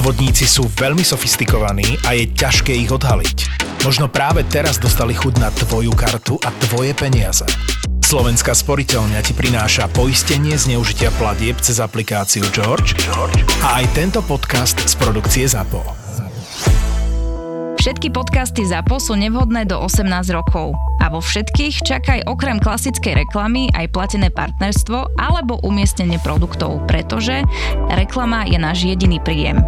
Podvodníci sú veľmi sofistikovaní a je ťažké ich odhaliť. Možno práve teraz dostali chuť na tvoju kartu a tvoje peniaze. Slovenská sporiteľňa ti prináša poistenie zneužitia platieb cez aplikáciu George a aj tento podcast z produkcie ZAPO. Všetky podcasty ZAPO sú nevhodné do 18 rokov a vo všetkých čakaj okrem klasickej reklamy aj platené partnerstvo alebo umiestnenie produktov, pretože reklama je náš jediný príjem.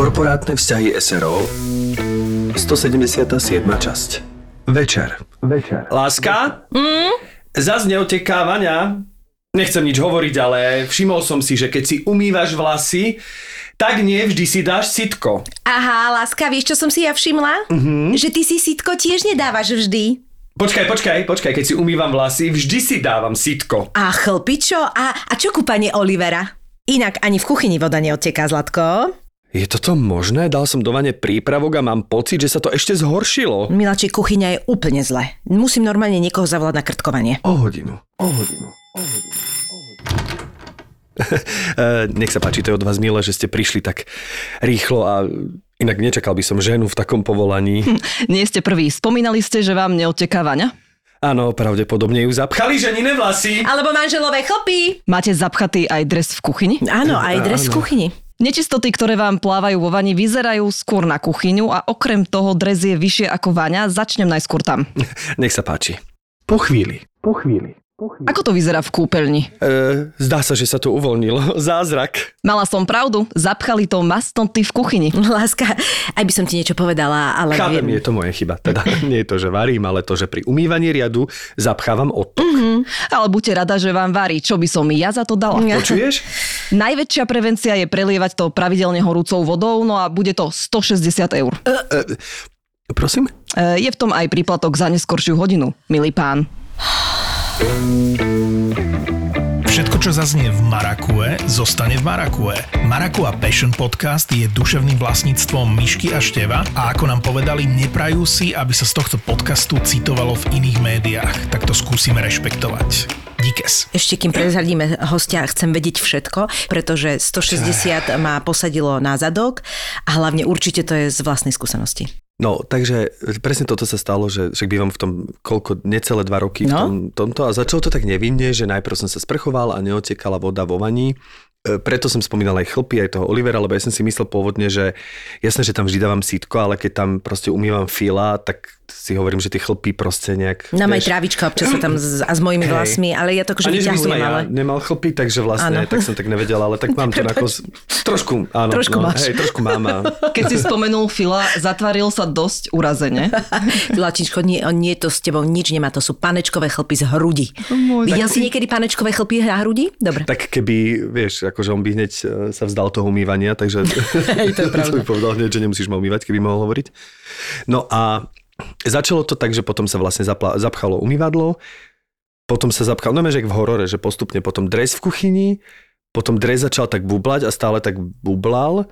Korporátne vzťahy SRO 177. časť. Večer. Láska? Zas neotekávania. Nechcem nič hovoriť, ale všimol som si, že keď si umývaš vlasy, tak nie vždy si dáš sitko. Aha, láska, vieš, čo som si ja všimla? Že ty si sitko tiež nedávaš vždy. Počkaj, keď si umývam vlasy, vždy si dávam sitko. A chlpičo, a čo kúpanie Olivera? Inak ani v kuchyni voda neodteká, Zlatko. Je toto možné? Dal som do vane prípravok a mám pocit, že sa to ešte zhoršilo. Miláči, kuchyňa je úplne zle. Musím normálne niekoho zavolať na krtkovanie. O hodinu. Nech sa páči, to je od vás milé, že ste prišli tak rýchlo a inak nečakal by som ženu v takom povolaní. Nie ste prví. Spomínali ste, že vám neodteká vaňa? Áno, pravdepodobne ju zapchali ženine vlasy. Alebo manželové chlpy. Máte zapchatý aj dres v kuchyni? Áno, aj dres v kuchyni. Nečistoty, ktoré vám plávajú vo vani, vyzerajú skôr na kuchyňu a okrem toho dres je vyššie ako vaňa. Začnem najskôr tam. Nech sa páči. Po chvíli. Ako to vyzerá v kúpeľni? Zdá sa, že sa to uvoľnilo. Zázrak. Mala som pravdu. Zapchali to mastoty v kuchyni. Láska, aj by som ti niečo povedala, ale chápem, viem. Je to moje chyba. Teda nie je to, že varím, ale to, že pri umývaní riadu zapchávam odtok. Ale buďte rada, že vám varí. Čo by som ja za to dala? Počuješ? Najväčšia prevencia je prelievať to pravidelne horúcou vodou, no a bude to 160 eur. Prosím? Je v tom aj príplatok za neskoršiu hodinu, milý pán. Všetko, čo zaznie v Marakue, zostane v Marakue. Marakua Passion Podcast je duševným vlastníctvom Myšky a Števa a ako nám povedali, neprajú si, aby sa z tohto podcastu citovalo v iných médiách. Tak to skúsime rešpektovať. Díkes. Ešte kým prezradíme hostia, chcem vedieť všetko, pretože 160 ma posadilo na zadok a hlavne určite to je z vlastnej skúsenosti. No, takže presne toto sa stalo, že však bývam v tom necelé 2 roky v tomto a začalo to tak nevinne, že najprv som sa sprchoval a neotekala voda vo vani. Preto som spomínal aj chlpy, aj toho Olivera, lebo ja som si myslel pôvodne, že jasné, že tam vždy dávam sítko, ale keď tam proste umývam fila, tak si hovorím, že tie chlpy proste nejak... Nám aj trávička občas sa tam a s mojimi vlasmi, ale ja to akože vyťahujem, ale... Ja nemal chlpy, takže vlastne, tak som tak nevedel, ale tak mám to na trošku, áno. Trošku mám. A... Keď si spomenul fila, zatváril sa dosť urazene. Zlačičko, nie to s tebou nič nemá, to sú panečkové chlpy z hrudi. Videl si niekedy panečkové chlpy na hrudi? Dobre. Tak keby, vieš, akože on by hneď sa vzdal toho umývania, takže to by povedal hneď, že nemusíš ma umývať, keby mohol hovoriť. No a začalo to tak, že potom sa vlastne zapchalo umývadlo, potom sa zapchalo, no mežek v horore, že postupne potom dres v kuchyni, potom dres začal tak bublať a stále tak bublal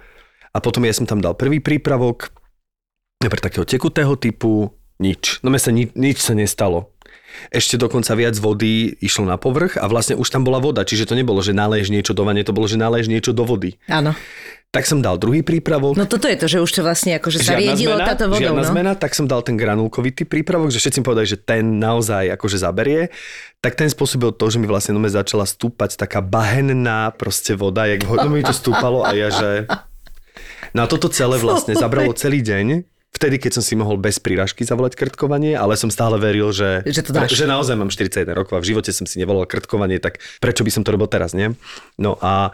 a potom ja som tam dal prvý prípravok pre takého tekutého typu, nič. No nič sa nestalo. Ešte dokonca viac vody išlo na povrch a vlastne už tam bola voda, čiže to nebolo, že naleješ niečo do vane, to bolo, že naleješ niečo do vody. Áno. Tak som dal druhý prípravok. No toto je to, že už to vlastne akože sa riedilo táto vodou. Žiadna zmena, tak som dal ten granulkový typ prípravok, že všetci povedali, že ten naozaj akože zaberie. Tak ten spôsobil to, že mi vlastne začala stúpať taká bahenná proste voda, jak hodno mi to stúpalo a ja, že... No a toto celé vlastne zabralo celý deň. Vtedy, keď som si mohol bez príražky zavolať krtkovanie, ale som stále veril, že naozaj mám 41 rokov a v živote som si nevolal krtkovanie, tak prečo by som to robil teraz, nie? No a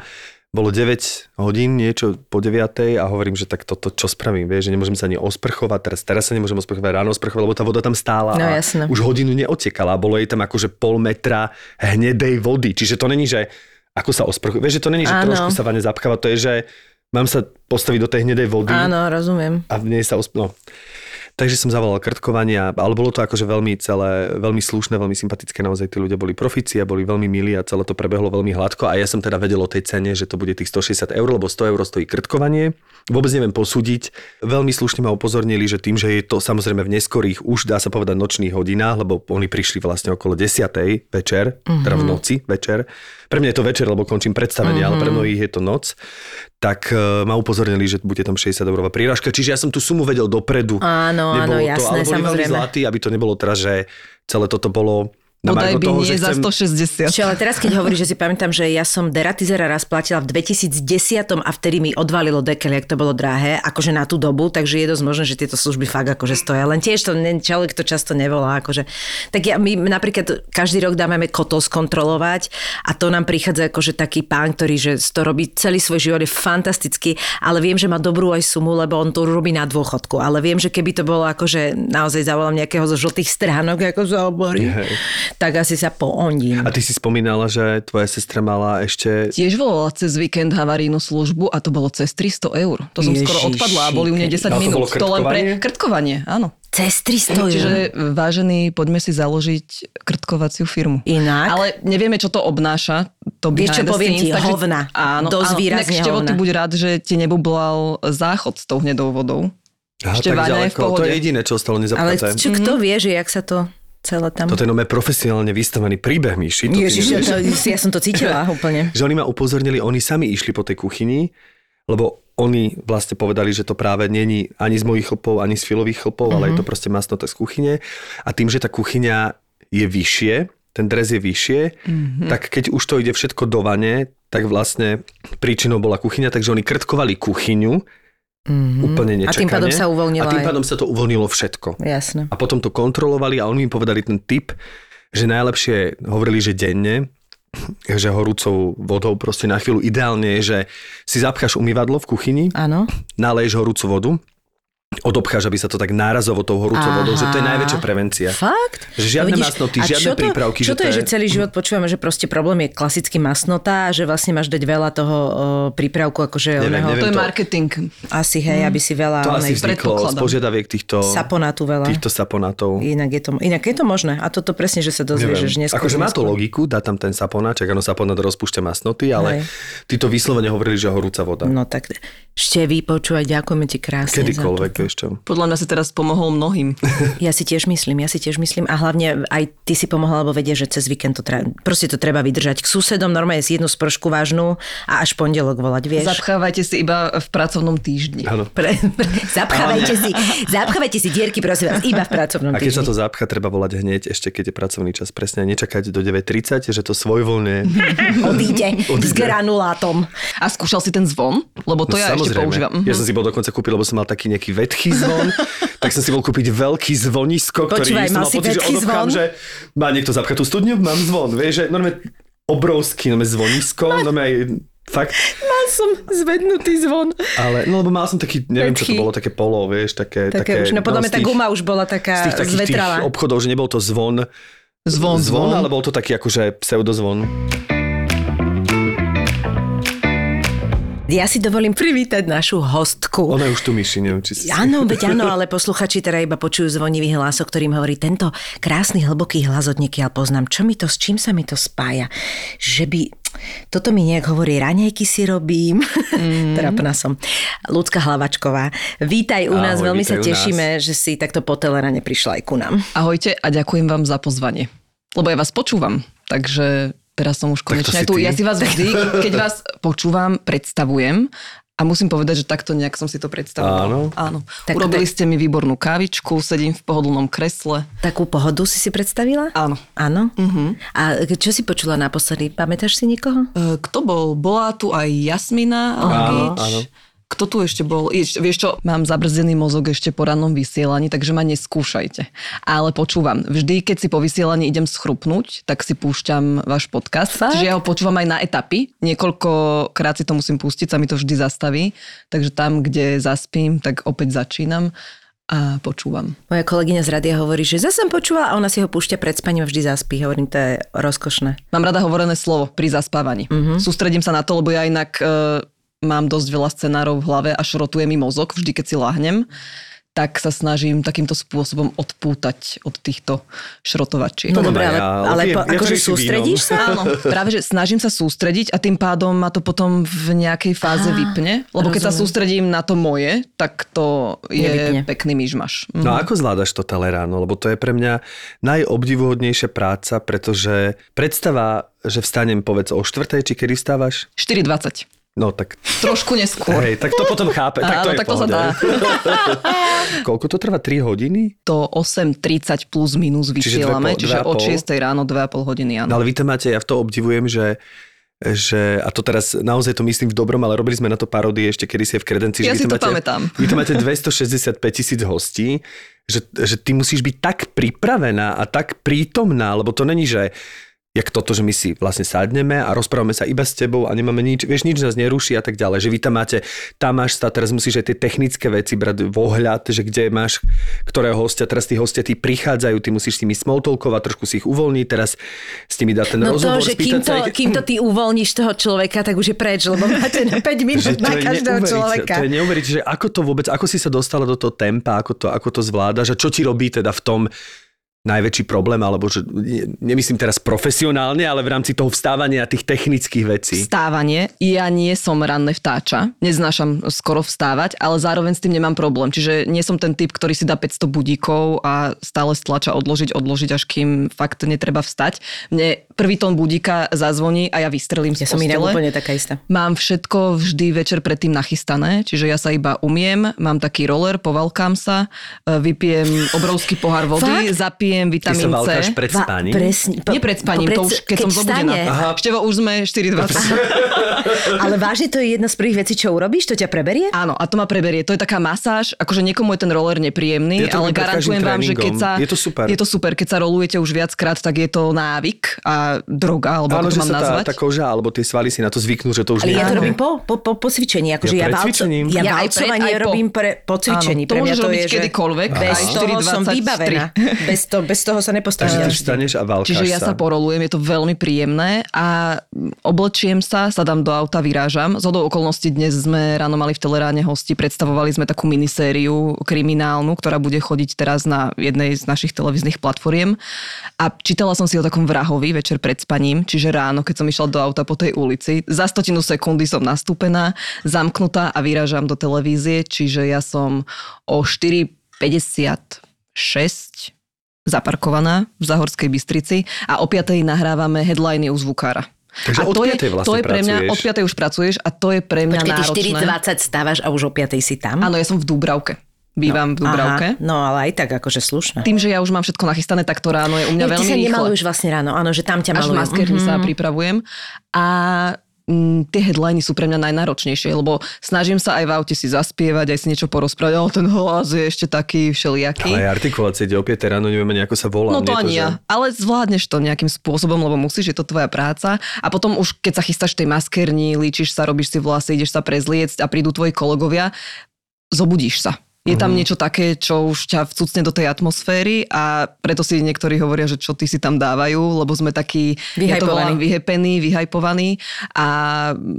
bolo 9 hodín, niečo po 9 a hovorím, že tak toto čo spravím, vieš, že nemôžem sa ani osprchovať, teraz sa nemôžem osprchovať, ráno osprchovať, lebo tá voda tam stála a už hodinu neotekala, bolo jej tam akože 0,5 metra hnedej vody, čiže to není, že ako sa osprchuje, vieš, že to není, že trošku sa vane zapcháva, to je, že mám sa postaviť do tej hnedej vody. Áno, rozumiem. A v nej sa... No. Takže som zavolal krtkovania, ale bolo to akože veľmi celé, veľmi slušné, veľmi sympatické, naozaj tí ľudia boli profíci a boli veľmi milí a celé to prebehlo veľmi hladko a ja som teda vedel o tej cene, že to bude tých 160 €, lebo 100 € stojí krtkovanie. Vôbec neviem posúdiť. Veľmi slušne ma upozornili, že tým, že je to samozrejme v neskorých už dá sa povedať nočných hodinách, lebo oni prišli vlastne okolo 10:00 večer, teda v noci večer. Pre mňa je to večer, lebo končím predstavenie, ale pre mnohých je to noc. Tak ma upozornili, že bude tam 60-eurová príražka, čiže ja som tú sumu vedel dopredu. Áno, jasné, to, ale boli veľmi zlatí, aby to nebolo teraz, že celé toto bolo na margo toho, že chcem... za 160. Čo, ale teraz, keď hovoríš, že si pamätám, že ja som deratizera raz platila v 2010 a vtedy mi odvalilo dekel, jak to bolo drahé, akože na tú dobu, takže je dosť možné, že tieto služby fakt akože stoja, len tiež to človek to často nevolá, akože. Tak ja, my napríklad každý rok dávame kotol skontrolovať a to nám prichádza akože taký pán, ktorý že to robí celý svoj život, je fantastický, ale viem, že má dobrú aj sumu, lebo on to robí na dôchodku, ale viem, že keby to bolo akože naozaj zavolám nejakého zo žltých stránok, ako za obory. Tak asi sa poondím. A ty si spomínala, že tvoja sestra mala ešte... Tiež volala cez víkend havarijnú službu a to bolo cez 300 €. To som skoro odpadla a boli u mne 10 minút. To len pre krtkovanie, áno. Cez 300 €. Čiže vážený, poďme si založiť krtkovaciu firmu. Inak. Ale nevieme, čo to obnáša. To vieš, čo poviem ti, takže... hovna. Áno, dosť výrazne hovna. Števo, ty buď rád, že ti nebublal záchod s tou hnedou vodou. Števáňa je v pohode. To je jediné, čo ostalo nezaplácajem. Ale čo, kto vie, že jak sa to... Tam. Toto je nové profesionálne vystavaný príbeh, Myši. Ježiš, ja som to cítila úplne. Že oni ma upozornili, oni sami išli po tej kuchyni, lebo oni vlastne povedali, že to práve není ani z mojich chlpov, ani z Filových chlpov, ale je to proste masnota z kuchyne. A tým, že tá kuchyňa je vyššie, ten dres je vyššie, tak keď už to ide všetko do vane, tak vlastne príčinou bola kuchyňa, takže oni krtkovali kuchyňu, úplne nečakane. A tým pádom sa uvoľnilo všetko. Jasne. A potom to kontrolovali a oni mi povedali ten tip, že najlepšie hovorili, že denne, že horúcou vodou proste na chvíľu. Ideálne je, že si zapcháš umývadlo v kuchyni, áno, naleješ horúcu vodu, odobcháš, aby sa to tak nárazovo tou horúcou vodou, že to je najväčšia prevencia. Fakt? Že žiadne masnoty, žiadne prípravky. Čo to je, že celý život počúvame, že proste problém je klasicky masnota, že vlastne máš dať veľa toho prípravku, akože neviem, to je marketing. Asi, hej, aby si veľa... To asi vzniklo z požiadaviek týchto saponátov. Inak je to možné. A toto presne, že sa dozvieš neskôr. Akože má to logiku, dá tam ten saponáček, áno, saponát rozpúšťa masnoty, ale ty to vyslovene hovorili, že horúca voda. No tak ešte vy počúvať, ďakujeme ti krásne. Kedykoľvek. Podľa mňa si teraz pomohol mnohým. Ja si tiež myslím a hlavne aj ty si pomohol, lebo vedieš, že cez víkend to proste to treba vydržať. K susedom normálne si jednu spršku vážnu a až pondelok volať, vieš. Zapchávajte si iba v pracovnom týždni. Zapchávajte si dierky, prosím vás, iba v pracovnom týždni. A keď sa to zapchá, treba volať hneď, ešte keď je pracovný čas, presne, nečakať do 9:30, že to svojvoľne odíde s granulátom. A skúšal si ten zvon? Lebo to no, ja ešte používam. Ja som si bol dokonca kúpil, lebo som mal taký nejaký veľký zvon, tak som si bol kúpiť veľký zvonisko, ktorý som mal pocit, že odobchám, že má niekto zapchatú studňu, mám zvon, vieš, že normálne obrovský zvonisko, normálne fakt. Mal som zvednutý zvon. Ale, no lebo mal som taký, neviem čo to bolo, také polo, vieš, také už, no podľa mňa tá guma už bola taká zvetrala. Z tých takých obchodov, že nebol to zvon, ale bol to taký akože pseudozvon. Ja si dovolím privítať našu hostku. Ona už tu, Myši, neviem, či si... Áno, ale posluchači teda iba počujú zvonivý hlasok, ktorým hovorí tento krásny, hlboký hlas od niekiaľ poznám. S čím sa mi to spája? Že by... Toto mi nejak hovorí, raňajky si robím. Trapná som. Lucia Hlaváčková, vítaj u nás. Ahoj, veľmi sa tešíme, že si takto po Teleráne prišla aj ku nám. Ahojte a ďakujem vám za pozvanie. Lebo ja vás počúvam, takže... Teraz som už konečne tu. Ja si vás vždy, keď vás počúvam, predstavujem a musím povedať, že takto nejak som si to predstavovala. Áno. Urobili ste mi výbornú kávičku, sedím v pohodlnom kresle. Takú pohodu si predstavila? Áno. A čo si počula naposledy? Pamätáš si niekoho? Kto bol? Bola tu aj Jasmina Alonvič. Áno. Kto tu ešte bol? Vieš čo, mám zabrzdený mozog ešte po rannom vysielaní, takže ma neskúšajte. Ale počúvam. Vždy, keď si po vysielaní idem schrupnúť, tak si púšťam váš podcast. Fakt? Čiže ja ho počúvam aj na etapy. Niekoľkokrát si to musím pustiť, sa mi to vždy zastaví. Takže tam, kde zaspím, tak opäť začínam a počúvam. Moja kolegyňa z rádia hovorí, že zase som počúvala a ona si ho púšťa pred spaním a vždy zaspí. Hovorím, to je rozkošné. Mám rada hovorené slovo pri zaspávaní. Sústredím sa na to, lebo ja inak mám dosť veľa scenárov v hlave a šrotuje mi mozog vždy, keď si lahnem. tak sa snažím takýmto spôsobom odpútať od týchto šrotovačiek. No dobre, ale akože sústredíš sa? Áno, práve že snažím sa sústrediť a tým pádom ma to potom v nejakej fáze vypne. Lebo rozumiem. Keď sa sústredím na to moje, tak to je pekný myšmaš. Mhm. No a ako zvládaš to Teleráno? Lebo to je pre mňa najobdivuhodnejšia práca, pretože predstava, že vstanem povedz o 4:00, či kedy vstávaš? 4:20. No tak... Trošku neskôr. Hej, tak to potom chápe. Tak áno, to je tak to sa dá. Koľko to trvá? 3 hodiny? To 8:30 plus minus vysielame. Čiže od 6:00 ráno 2,5 hodiny. Áno. No ale vy to máte, ja v to obdivujem, že a to teraz naozaj to myslím v dobrom, ale robili sme na to paródie ešte kedysi v Kredencii. Ja si to pamätám. Vy to máte 265,000 hostí, že ty musíš byť tak pripravená a tak prítomná, lebo to není, že... jak toto, že my si vlastne sadneme a rozprávame sa iba s tebou a nemáme nič, vieš, nič nás neruší a tak ďalej, že vy tam máte, tam máš sa, teraz musíš aj tie technické veci brať v ohľad, že kde máš, ktorého hostia, teraz tí hostia tí prichádzajú, ty musíš s nimi smalltalkovať, trošku si ich uvoľniť, teraz s nimi dá ten rozhovor, spýtať sa... No to, že kým to ty uvoľníš toho človeka, tak už je preč, lebo máte na 5 minút na každého človeka. To je neuveriteľné, že ako to vôbec, ako si sa dostala do toho tempa, ako to zvládaš a čo ti robí teda v tom najväčší problém, alebo že nemyslím teraz profesionálne, ale v rámci toho vstávania a tých technických vecí. Vstávanie. Ja nie som ranné vtáča. Neznášam skoro vstávať, ale zároveň s tým nemám problém. Čiže nie som ten typ, ktorý si dá 500 budíkov a stále stlača odložiť, až kým fakt netreba vstať. Mne prvý tón budíka zazvoní a ja vystrelím z postele. Ja som úplne taká istá. Mám všetko vždy večer predtým nachystané, čiže ja sa iba umiem, mám taký roller, povalkám sa, vypijem obrovský pohár vody, zapijem vitamín C. Ty sa pred spaním? Nie pred spaním, to už keď som zobudená. Števo, už sme 4:20. Ale vážne to je jedna z prvých vecí, čo urobíš? To ťa preberie? Áno, a to ma preberie. To je taká masáž, akože niekomu je ten roller nepríjemný, ale garantujem vám, že keď sa... Je to super. Je to super, keď sa rolujete už viackrát, tak je to návyk a droga, alebo ako to mám nazvať. Áno, že sa tá koža, alebo tie svaly si na to zvyknú, že to už nie je. Ale ja to robím po cvičení, akože ja valcovanie robím po cvičení. To môžeš robiť kedykoľvek. Bez toho sa nepostačí. Vstaneš a valkáš sa. Čiže ja sa porolujem, je to veľmi príjemné a oblečiem sa, sadám do auta, vyrážam. Zhodou okolností dnes sme ráno mali v Teleráne hosti, predstavovali sme takú minisériu kriminálnu, ktorá bude chodiť teraz na jednej z našich televíznych platform. A čítala som si o takom vrahovi večer pred spaním, čiže ráno, keď som išla do auta po tej ulici, za 100 sekundy som nastúpená, zamknutá a vyrážam do televízie, čiže ja som o 4:56 zaparkovaná v Záhorskej Bystrici a o 5:00 nahrávame headliny u Zvukára. Takže od 5:00 vlastne pracuješ. Pre mňa, od 5:00 už pracuješ a to je pre mňa náročné. Počkej, ty 4:20 stávaš a už o 5:00 si tam? Áno, ja som v Dúbravke. Bývam v Dúbravke. Aha, no ale aj tak akože slušné. Tým, že ja už mám všetko nachystané, tak to ráno je u mňa veľmi rýchle. Ty sa nemaluješ vlastne ráno, áno, že tam ťa malujem. Až v maskerni sa pripravujem a... tie headliny sú pre mňa najnáročnejšie, lebo snažím sa aj v aute si zaspievať, aj si niečo porozprávať, ale ten hlas je ešte taký všelijaký. Ale artikulácie ide o 5:00 ráno, nevieme nejako sa volá. No to ani ja, ale zvládneš to nejakým spôsobom, lebo musíš, je to tvoja práca a potom už keď sa chystáš v tej maskerni, líčiš sa, robíš si vlasy, ideš sa prezliecť a prídu tvoji kolegovia, zobudíš sa. Je tam niečo také, čo už ťa vcucne do tej atmosféry a preto si niektorí hovoria, že čo ty si tam dávajú, lebo sme takí vyhypovaní a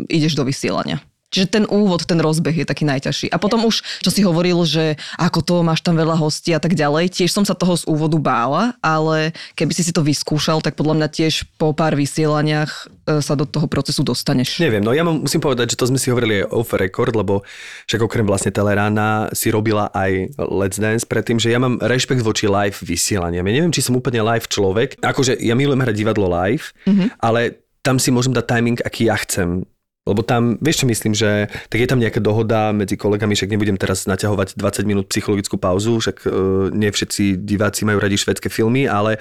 ideš do vysielania. Čiže ten úvod, ten rozbeh je taký najťažší. A potom už, čo si hovoril, že ako to, máš tam veľa hostí a tak ďalej, tiež som sa toho z úvodu bála, ale keby si to vyskúšal, tak podľa mňa tiež po pár vysielaniach sa do toho procesu dostaneš. Neviem, no ja musím povedať, že to sme si hovorili aj off record, lebo však okrem vlastne Telerána si robila aj Let's Dance predtým, že ja mám rešpekt voči live vysielaniam. Ja neviem, či som úplne live človek. Akože ja milujem hrať divadlo live, ale tam si môžem dať timing, aký ja chcem. Lebo tam, vieš čo myslím, že tak je tam nejaká dohoda medzi kolegami, však nebudem teraz naťahovať 20 minút psychologickú pauzu, však nie všetci diváci majú radi švédske filmy, ale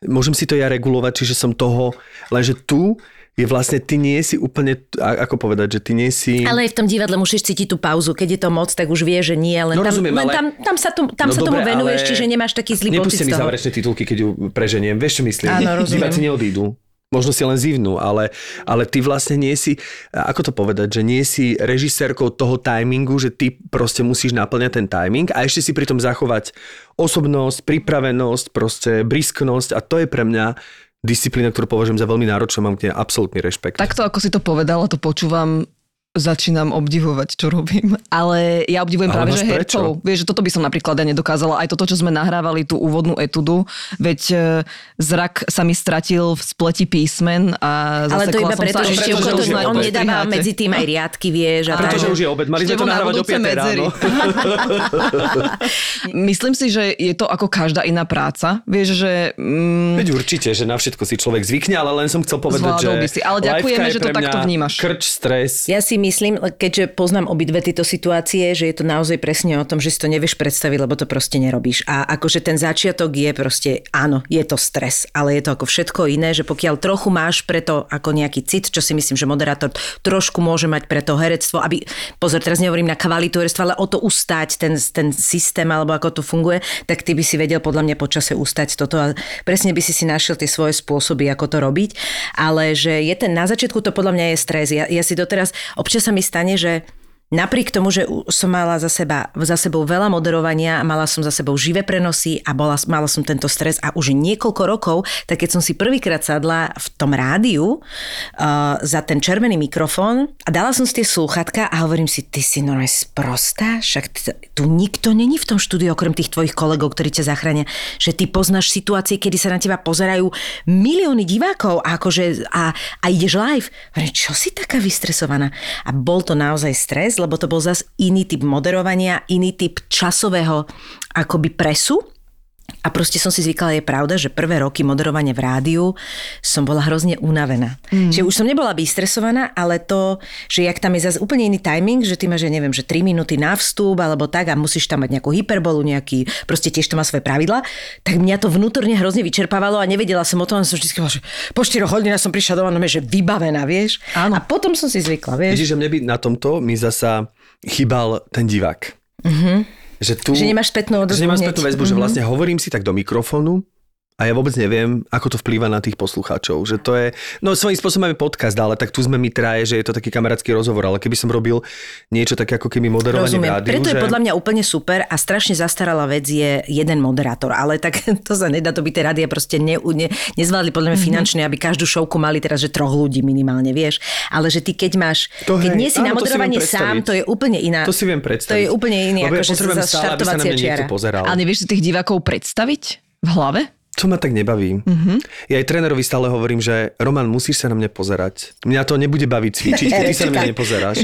môžem si to ja regulovať, čiže som toho, lenže tu je vlastne, ty nie si úplne, ako povedať, že ty nie si... Ale aj v tom divadle musíš cítiť tú pauzu, keď je to moc, tak už vie, že nie, len no, rozumiem, ale... tam sa tomu venuješ, čiže nemáš taký zlý pocit z toho. Nepustí mi záverečné titulky, keď ju preženiem, vieš čo myslím, diváci neodídu. Možno si len zivnú, ale ty vlastne nie si, ako to povedať, že nie si režisérkou toho timingu, že ty proste musíš naplňať ten timing a ešte si pritom zachovať osobnosť, pripravenosť, proste brisknosť a to je pre mňa disciplína, ktorú považujem za veľmi náročnú, mám k nej absolútny rešpekt. Takto, ako si to povedala, to počúvam začínam obdivovať, čo robím. Ale ja obdivujem práve, že hercov. Vieš, že toto by som napríklad ja nedokázala. Aj toto, čo sme nahrávali, tú úvodnú etudu, veď zrak sa mi stratil v spleti písmen a zasekla som sa. Ale to iba preto, že Števko to on nedáva medzi tým aj riadky, vieš. A pretože už je obed. Mali sme to nahrávať o 5 ráno. Myslím si, že je to ako každá iná práca. Vieš, že... Veď určite, že na všetko si človek zvykne, ale len som chcel povedať, že ďakujeme, že to takto vnímaš. Krč, stres. Ja si myslím, keďže poznám obidve tieto situácie, že je to naozaj presne o tom, že si to nevieš predstaviť, lebo to proste nerobíš. A akože ten začiatok je proste, áno, je to stres, ale je to ako všetko iné, že pokiaľ trochu máš preto ako nejaký cit, čo si myslím, že moderátor trošku môže mať preto herectvo, aby, pozor, teraz nehovorím na kvalitu herectva, ale o to ustáť ten systém alebo ako to funguje, tak ty by si vedel podľa mňa počase ustáť toto a presne by si našiel tie svoje spôsoby, ako to robiť, ale že je ten na začiatku to podľa mňa je stres. Ja si doteraz, občas sa mi stane, že napriek tomu, že som mala za sebou veľa moderovania, mala som za sebou živé prenosy a mala som tento stres a už niekoľko rokov, tak keď som si prvýkrát sadla v tom rádiu za ten červený mikrofón a dala som si tie slúchatka a hovorím si, ty si normálne sprostá, však tu nikto není v tom štúdiu, okrem tých tvojich kolegov, ktorí ťa zachránia, že ty poznáš situácie, kedy sa na teba pozerajú milióny divákov a ideš live. Hovorím, čo si taká vystresovaná? A bol to naozaj stres, lebo to bol zase iný typ moderovania, iný typ časového akoby presu. A proste som si zvykala, je pravda, že prvé roky moderovania v rádiu som bola hrozne unavená. Čiže už som nebola vystresovaná, ale to, že jak tam je zase úplne iný timing, že ty máš, ja neviem, že 3 minúty na vstup alebo tak a musíš tam mať nejakú hyperbolu, nejaký, proste tiež to má svoje pravidla, tak mňa to vnútorne hrozne vyčerpávalo a nevedela som o tom, som vždy povedala, že po 4 hodinách som prišla doma, že vybavená, vieš? Áno. A potom som si zvykla, vieš? Vidíš, že mne by na tomto mi zasa chýbal ten divák. Že nemáš spätnú odozvu. Že nemáš spätnú väzbu, že vlastne hovorím si tak do mikrofónu a ja vôbec neviem, ako to vplýva na tých poslucháčov. Že to je, no svojím spôsobom máme podcast, ale tak tu sme my traje, že je to taký kamarátsky rozhovor, ale keby som robil niečo také, ako keby moderovanie v rádiu. Preto je podľa mňa úplne super a strašne zastaralá vec je jeden moderátor, ale tak to sa nedá, to by tie rádia proste nezvládli podľa mňa finančne, aby každú šovku mali teraz, že 3 ľudí minimálne, vieš. Ale že ty keď máš, keď nie si na moderovanie sám, to je úplne iná. To si viem predstaviť. To je úplne iný, ako že sa štartovacia čiara. A nevieš si tých divákov predstaviť v hlave? To ma tak nebaví. Ja aj trénerovi stále hovorím, že Roman, musíš sa na mňa pozerať. Mňa to nebude baviť cvičiť, keď ty sa na mňa nepozeráš.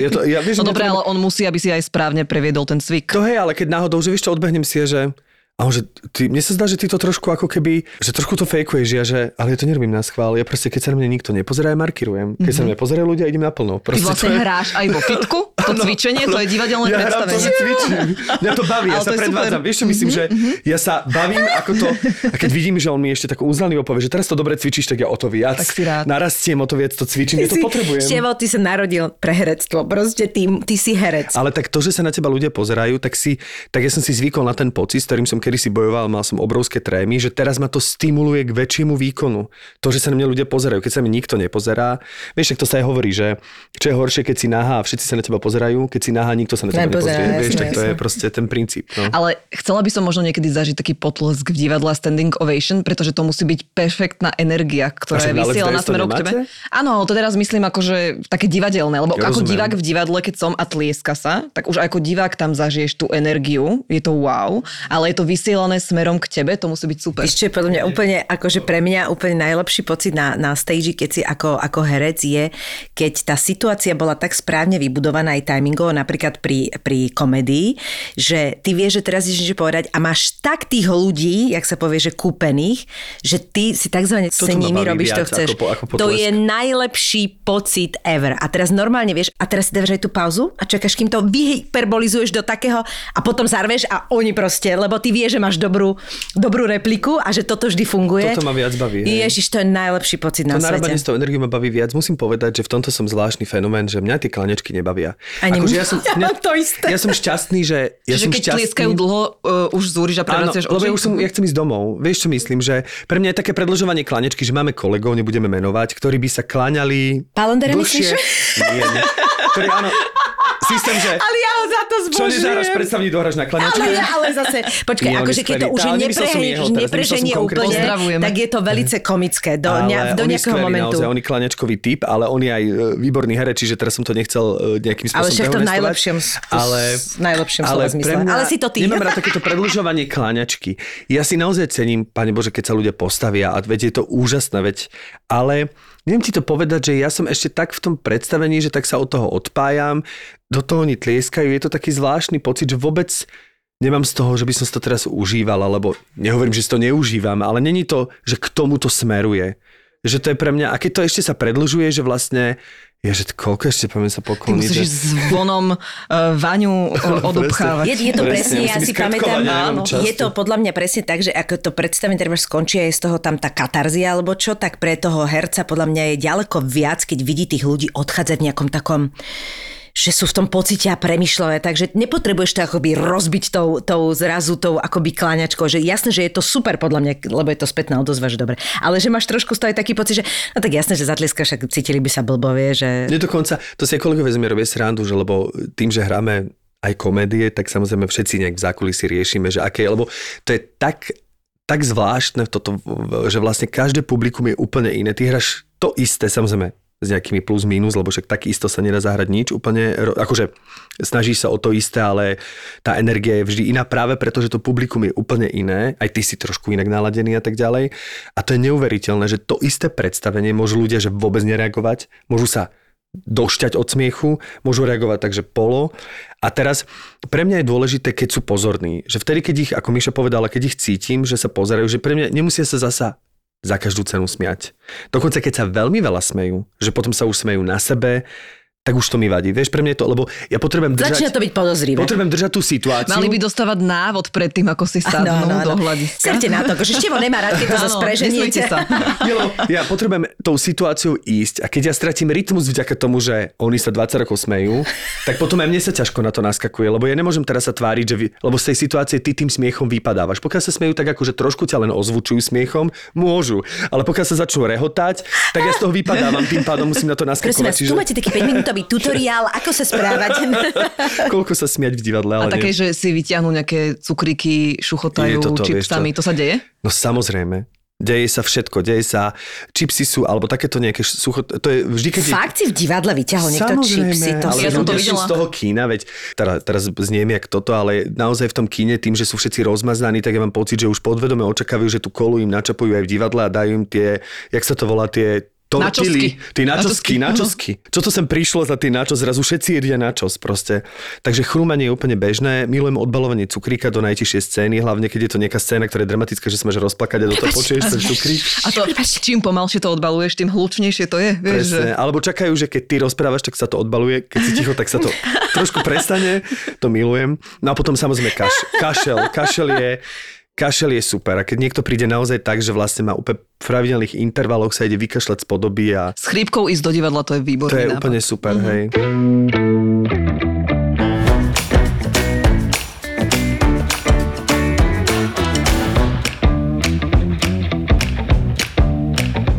Dobre, ale on musí, aby si aj správne previedol ten cvik. To hej, ale keď náhodou, že vieš čo, odbehnem si je, že... A on, že ty, mne sa zdá, že ty to trošku ako keby, že trošku to fejkuješ, ja, že, ale ja to nerobím na schvál, ja proste, keď sa na mňa nikto nepozerá, ja markirujem. Keď sa na mňa pozerajú ľudia, idem naplno. Ty vlastne hráš aj vo fitku? To cvičenie, to je divadelné predstavenie. Ja cvičím, mňa to baví, ja sa predvádzam. Vieš čo myslím, že ja sa bavím ako to, a keď vidím, že on mi ešte tak uznalý opovie, že teraz to dobre cvičíš, tak ja o to viac. Narastiem, o to viac to cvičím, ja to potrebujem. Števo, ty sa narodil pre herectvo, proste ty si herec. Ale tak to, že sa na teba ľudia pozerajú, tak ja som si zvykol na ten pocit, s ktorým som kedy si bojoval, mal som obrovské trémy, že teraz ma to stimuluje k väčšiemu výkonu. To, že sa na mňa ľudia pozerajú, keď sa mi nikto nepozerá. Vieš, tak to sa aj hovorí, že čo je horšie, keď si nahá a všetci sa na teba pozerajú, keď si nahá, nikto sa na teba nepozrie. Vieš, tak to je proste ten princíp. No. Ale chcela by som možno niekedy zažiť taký potlesk v divadle standing ovation, pretože to musí byť perfektná energia, ktorá je vysielaná smerom k tebe. Áno, to teraz myslím akože také divadelné, lebo ja ako divák v divadle, keď som a tlieska sa, tak už ako divák tam zažiješ tú energiu, je to wow, ale je to vysielané smerom k tebe, to musí byť super. Ešte podľa mňa úplne, akože pre mňa úplne najlepší pocit na stage, keď si ako herec je, keď tá situácia bola tak správne vybudovaná aj timingovo, napríklad pri komedii, že ty vieš, že teraz ideš niečo povedať a máš tak tých ľudí, jak sa povie, že kúpených, že ty si takzvané s nimi robíš, čo chceš. Ako to je najlepší pocit ever. A teraz normálne vieš, a teraz si dáš aj tú pauzu a čakáš, kým to vyhyperbolizuješ do takého a potom zarveš a oni proste, lebo ty vieš, že máš dobrú repliku a že toto vždy funguje. Toto ma viac baví. Ježiš, to je najlepší pocit na svete. To narábanie s tou energiou ma baví viac. Musím povedať, že v tomto som zvláštny fenomén, že mňa tie klanečky nebavia. Akože ja som šťastný, že ja som šťastný. Že keď tlieskajú dlho, už zúriš a prerastieš oči. Áno, lebo ja chcem ísť domov. Vieš čo myslím, že pre mňa je také predĺžovanie klanečky, že máme kolegov, nebudeme menovať, ktorí by sa kláňali. Palandere myslíš? Nie, ktorí áno. systém, že... Ale ja ho za to zbožujem. Čo nezáraš predstavniť, dohraš na klaniačku. Ale zase, počkaj, akože keď to už nepreženie úplne, tak je to velice komické. Do nejakého momentu. On je klaniačkový typ, ale on je aj výborný herec, čiže teraz som to nechcel nejakým spôsobom dehonestovať. Ale v najlepšom slova zmysle. Ale si to ty. Nemám rád takéto predĺžovanie klaniačky. Ja si naozaj cením, Pane Bože, keď sa ľudia postavia a veď je to úžasné, veď, ale... Neviem ti to povedať, že ja som ešte tak v tom predstavení, že tak sa od toho odpájam, do toho oni tlieskajú, je to taký zvláštny pocit, že vôbec nemám z toho, že by som si to teraz užíval, alebo nehovorím, že si to neužívam, ale není to, že k tomu to smeruje. Že to je pre mňa, a keď to ešte sa predĺžuje, že vlastne, ježe, koľko ešte poďme sa pokloniť. Ty musíš s vonom vaňu odobchávať. Je to presne, ja si pamätám, je to podľa mňa presne tak, že ako to predstavím, treba skončí aj z toho tam tá katarzia alebo čo, tak pre toho herca podľa mňa je ďaleko viac, keď vidí tých ľudí odchádzať v nejakom takom, že sú v tom pocite a premyšľajú, takže nepotrebuješ to akoby rozbiť tou akoby kláňačkou, že jasné, že je to super podľa mňa, lebo je to spätná odozva, že dobre. Ale že máš trošku z toho aj taký pocit, že no tak jasné, že zatlieskaš, cítili by sa blbovie, že... Nedokonca, to si aj kolegovia z mňa robia srandu, že lebo tým, že hráme aj komédie, tak samozrejme všetci nejak v zákulisí riešime, že aké, lebo to je tak zvláštne toto, že vlastne každé publikum je úplne iné. Ty hráš to isté, samozrejme, s nejakými plus minus, lebo však tak isto sa nedá zahrať nič úplne, akože snažíš sa o to isté, ale tá energia je vždy iná práve preto, že to publikum je úplne iné, aj ty si trošku inak naladený a tak ďalej. A to je neuveriteľné, že to isté predstavenie môžu ľudia, že vôbec nereagovať, môžu sa došťať od smiechu, môžu reagovať takže polo. A teraz pre mňa je dôležité, keď sú pozorní, že vtedy, keď ich, ako Myša povedala, keď ich cítim, že sa pozerajú, že pre mňa nemusia sa zasa za každú cenu smiať. Dokonca keď sa veľmi veľa smejú, že potom sa už smejú na sebe, tak už to mi vadí. Vieš, pre mňa to, lebo ja potrebujem držať... Začne to byť podozrivé. Potrebujem držať tú situáciu. Mali by dostávať návod pred tým, ako si sadnú do hľadiska. Serte na to, že Števo nemá rád, keď to zase preženiete. Ja potrebujem tou situáciou ísť a keď ja stratím rytmus vďaka tomu, že oni sa 20 rokov smejú, tak potom aj mne sa ťažko na to naskakuje, lebo ja nemôžem teraz sa tváriť, že lebo z tej situácie ty tým smiechom vypadávaš. Pokiaľ sa smejú tak akože trošku ťa len ozvučujú smiechom, môžu, ale pokiaľ sa začnú rehotať, tak ja z toho vypadávam, tým pádom musím na to naskakovať. Čiže... Tu máte taký 5-minútový tutoriál, ako sa správať. Koľko sa smiať v divadle, ale a také, že si vyťahnú nejaké cukríky, šuchotajú čipsami, to sa deje? No samozrejme. Deje sa všetko, deje sa. Čipsy sú, alebo takéto nejaké sucho, to je vždy, keď... Fakt si v divadle vyťahol niekto čipsy? To ale ja som to videla. Z toho kína, veď teraz zniem jak toto, ale naozaj v tom kíne tým, že sú všetci rozmaznaní, tak ja mám pocit, že už podvedome očakávajú, že tú kolu im načapujú aj v divadle a dajú im tie, jak sa to volá, tie... Načosky. Tí načosky. Čo to sem prišlo za tí načos? Zrazu všetci jedia načos proste. Takže chrúmanie je úplne bežné. Milujem odbalovanie cukríka do najtišej scény, hlavne keď je to nejaká scéna, ktorá je dramatická, že sa máš rozplakať a do toho počuješ ten cukrík. A to čím pomalšie to odbaluješ, tým hlučnejšie to je. Vieš, presne. Že... Alebo čakajú, že keď ty rozprávaš, tak sa to odbaluje. Keď si ticho, tak sa to trošku prestane. To milujem. No a potom samozrejme kašel. Kašel je super. A keď niekto príde naozaj tak, že vlastne má úplne v pravidelných intervaloch sa ide vykašľať z podoby a... S chrípkou ísť do divadla, to je výborný nápad. To je úplne super, hej.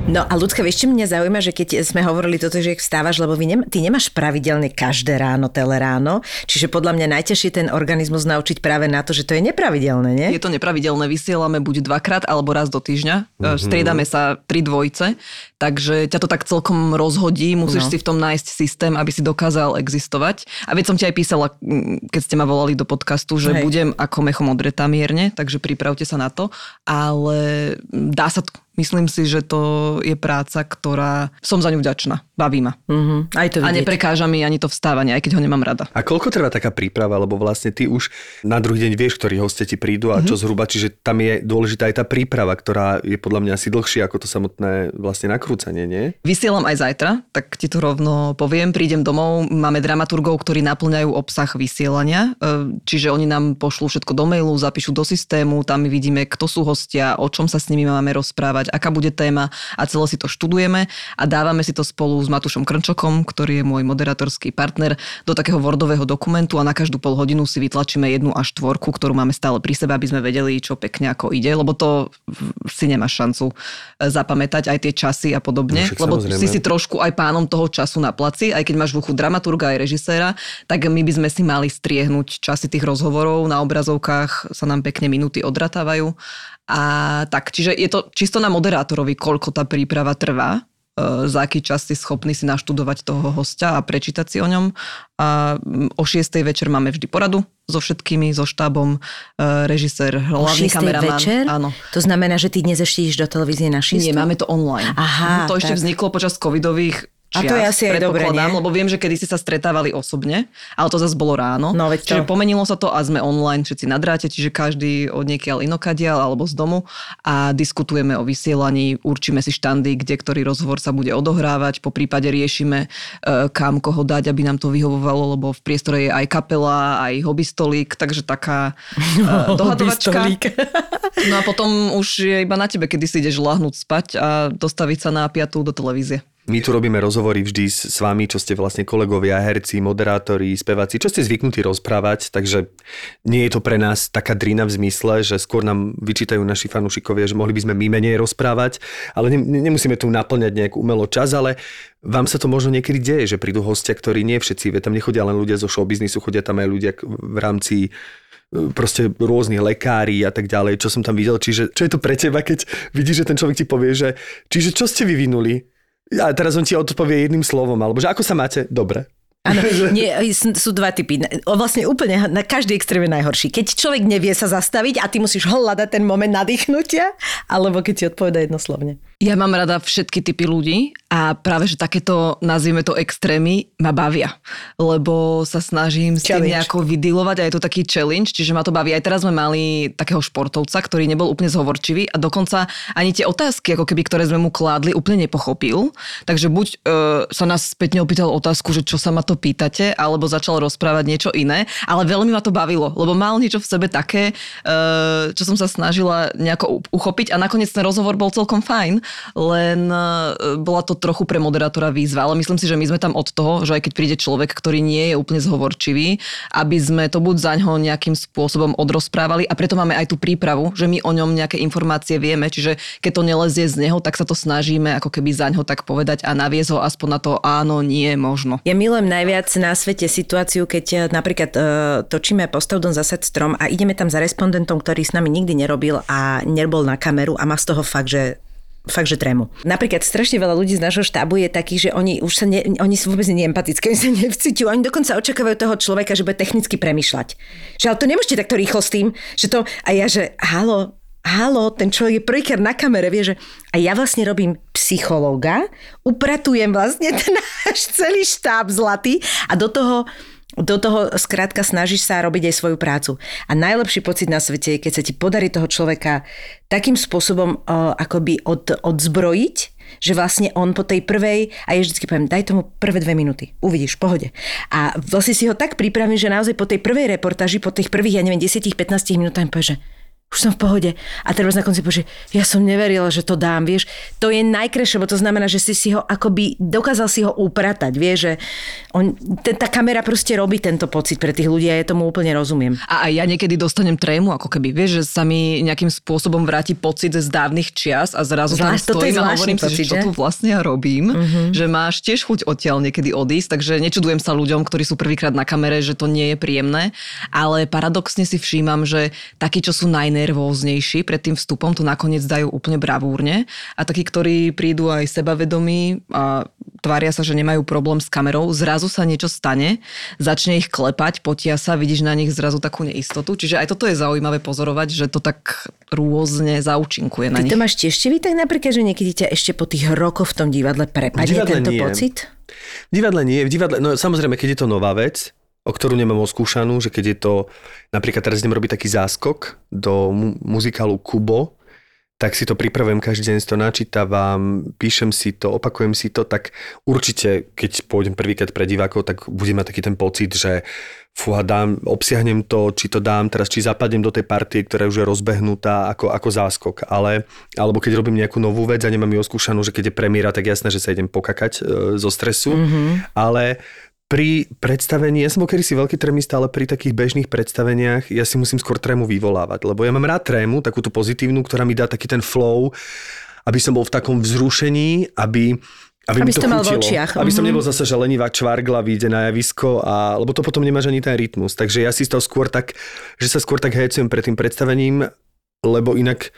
No a Ľudka, vieš, čo mňa zaujíma, že keď sme hovorili toto, že vstávaš, lebo ty nemáš pravidelne každé ráno teleráno, čiže podľa mňa najťažšie ten organizmus naučiť práve na to, že to je nepravidelné, nie? Je to nepravidelné, vysielame buď dvakrát alebo raz do týždňa, striedame sa 3 dvojce, takže ťa to tak celkom rozhodí, musíš si v tom nájsť systém, aby si dokázal existovať. A veď som ti aj písala, keď ste ma volali do podcastu, že budem ako mechom odretá mierne, takže pripravte sa na to, ale dá sa to. Myslím si, že to je práca, ktorá... Som za ňu vďačná. Baví ma. Mm-hmm. Aj to vidieť. A neprekáža mi ani to vstávanie, aj keď ho nemám rada. A koľko trvá taká príprava? Lebo vlastne ty už na druhý deň vieš, ktorí hostia ti prídu a čo zhruba. Čiže tam je dôležitá aj tá príprava, ktorá je podľa mňa asi dlhšia ako to samotné vlastne nakrúcanie, nie? Vysielam aj zajtra, tak ti to rovno poviem. Prídem domov, máme dramaturgov, ktorí naplňajú obsah vysielania. Čiže oni nám pošlú všetko do mailu, zapíšu do systému, tam vidíme, kto sú hostia, o čom sa s nimi máme rozprávať. vymýšľať, aká bude téma a celé si to študujeme a dávame si to spolu s Matúšom Krnčokom, ktorý je môj moderátorský partner, do takého wordového dokumentu a na každú pol hodinu si vytlačíme 1 až 4, ktorú máme stále pri sebe, aby sme vedeli, čo pekne ako ide, lebo to si nemáš šancu zapamätať aj tie časy a podobne, však, lebo samozrejme. Si trošku aj pánom toho času na placi, aj keď máš v uchu dramaturga aj režiséra, tak my by sme si mali striehnúť časy tých rozhovorov, na obrazovkách sa nám pekne minúty odratávajú. A tak, čiže je to čisto na moderátorovi, koľko tá príprava trvá, za aký čas si schopný si naštudovať toho hostia a prečítať si o ňom. A o 6:00 večer máme vždy poradu so všetkými, so štábom, režisér, hlavný kameraman. O 6:00 večer? Áno. To znamená, že ty dnes ešte ideš do televízie na 6:00? Nie, máme to online. Aha, to ešte tak. Vzniklo počas covidových čias, a to je asi aj dobre, nie? Lebo viem, že kedysi sa stretávali osobne, ale to zase bolo ráno. No, veď to. Čiže pomenilo sa to a sme online všetci na dráte, čiže každý od niekiaľ inokadiaľ alebo z domu a diskutujeme o vysielaní, určíme si štandy, kde ktorý rozhovor sa bude odohrávať, po prípade riešime, kam koho dať, aby nám to vyhovovalo, lebo v priestore je aj kapela, aj hobbystolík, takže taká dohadovačka. No a potom už je iba na tebe, kedy si ideš lahnúť spať a dostaviť sa na 5:00 do televízie. My tu robíme rozhovory vždy s vami, čo ste vlastne kolegovia, herci, moderátori, speváci, čo ste zvyknutí rozprávať, takže nie je to pre nás taká drina v zmysle, že skôr nám vyčítajú naši fanúšikovia, že mohli by sme my menej rozprávať, ale nemusíme tu naplňať nejak umelo čas, ale vám sa to možno niekedy deje, že prídu hostia, ktorí nie všetci, tam nechodia len ľudia zo showbiznisu, chodia tam aj ľudia v rámci proste rôznych lekári a tak ďalej, čo som tam videl, čiže čo je to pre teba, keď vidíš, že ten človek ti povie, že čiže čo ste vyvinuli? A teraz on ti odpovie jedným slovom, alebo že ako sa máte? Dobre. Áno, sú dva typy. Vlastne úplne na každý extrém je najhorší. Keď človek nevie sa zastaviť a ty musíš hľadať ten moment nadýchnutia, alebo keď ti odpoveda jednoslovne. Ja mám rada všetky typy ľudí a práve, že takéto, nazvime to extrémy, ma bavia. Lebo sa snažím s tým nejako vydealovať a je to taký challenge, čiže ma to baví. Aj teraz sme mali takého športovca, ktorý nebol úplne zhovorčivý a dokonca ani tie otázky, ako keby, ktoré sme mu kládli, úplne nepochopil. Takže buď sa nás spätne opýtal otázku, že čo sa ma to pýtate, alebo začal rozprávať niečo iné, ale veľmi ma to bavilo, lebo mal niečo v sebe také, čo som sa snažila nejako uchopiť a nakoniec ten rozhovor bol celkom fajn, len bola to trochu pre moderátora výzva, ale myslím si, že my sme tam od toho, že aj keď príde človek, ktorý nie je úplne zhovorčivý, aby sme to buď zaňho nejakým spôsobom odrozprávali a preto máme aj tú prípravu, že my o ňom nejaké informácie vieme, čiže keď to nelezie z neho, tak sa to snažíme ako keby zaňho tak povedať a naviesť ho aspoň na to áno, nie, možno. Ja milujem najviac na svete situáciu, keď napríklad točíme Postav dom zasad strom a ideme tam za respondentom, ktorý s nami nikdy nerobil a nebol na kameru a má z toho fakt, že trému. Napríklad strašne veľa ľudí z nášho štábu je takých, že oni už oni sú vôbec neempatické, oni sa nevcítiu, oni dokonca očakávajú toho človeka, že bude technicky premýšľať. Že ale to nemôžete takto rýchlo s tým, že to a ja, že halo, ten človek je prvýkrát na kamere, vie, že a ja vlastne robím psychológa, upratujem vlastne ten náš celý štáb zlatý a do toho skrátka snažíš sa robiť aj svoju prácu. A najlepší pocit na svete je, keď sa ti podarí toho človeka takým spôsobom akoby odzbrojiť, že vlastne on po tej prvej, a ja vždycky poviem, daj tomu prvé 2 minúty, uvidíš, v pohode. A vlastne si ho tak pripravím, že naozaj po tej prvej reportáži, po tých prvých, 10-15 minútach povie, že už som v pohode. A teraz na konci povieš, ja som neverila, že to dám, vieš. To je najkrajšie, bo to znamená, že si ho akoby dokázal si ho upratať, vieš, že tá kamera proste robí tento pocit pre tých ľudí a ja tomu úplne rozumiem. A aj ja niekedy dostanem trému, ako keby, vieš, že sa mi nejakým spôsobom vráti pocit z dávnych čias a zrazu tam stojím a hovorím si, že čo tu vlastne ja robím, že máš tiež chuť odtiaľ niekedy odísť, takže nečudujem sa ľuďom, ktorí sú prvýkrát na kamere, že to nie je príjemné, ale paradoxne si všímam, že takí, čo sú nervóznejší pred tým vstupom, to nakoniec dajú úplne bravúrne. A takí, ktorí prídu aj sebavedomí a tvária sa, že nemajú problém s kamerou, zrazu sa niečo stane, začne ich klepať, potia sa, vidíš na nich zrazu takú neistotu. Čiže aj toto je zaujímavé pozorovať, že to tak rôzne zaúčinkuje na nich. Ty to máš tiež tak napríklad, že niekedy ťa ešte po tých rokoch v tom divadle prepadne tento pocit? V divadle nie. V divadle, no samozrejme, keď je to nová vec, o ktorú nemám oskúšanú, že keď je to, napríklad teraz idem robiť taký záskok do muzikálu Kubo, tak si to pripravujem každý deň, si to načítavam, píšem si to, opakujem si to, tak určite, keď pôjdem prvýkrát pre divákov, tak budem mať taký ten pocit, že fúha, dám, obsiahnem to, či to dám teraz, či zapadnem do tej partie, ktorá už je rozbehnutá ako záskok. Ale, alebo keď robím nejakú novú vec a nemám ju oskúšanú, že keď je premiéra, tak jasné, že sa idem pokakať zo stresu. Mm-hmm. Ale pri predstavení, ja som bol kedysi veľký trémista, ale pri takých bežných predstaveniach ja si musím skôr trému vyvolávať, lebo ja mám rád trému, takú tú pozitívnu, ktorá mi dá taký ten flow, aby som bol v takom vzrušení, aby mi to chutilo. Aby som nebol zase, že lenivá čvargla vyjde na javisko, lebo to potom nemáš ani ten rytmus. Takže ja si to skôr tak, že sa skôr tak hecujem pred tým predstavením, lebo inak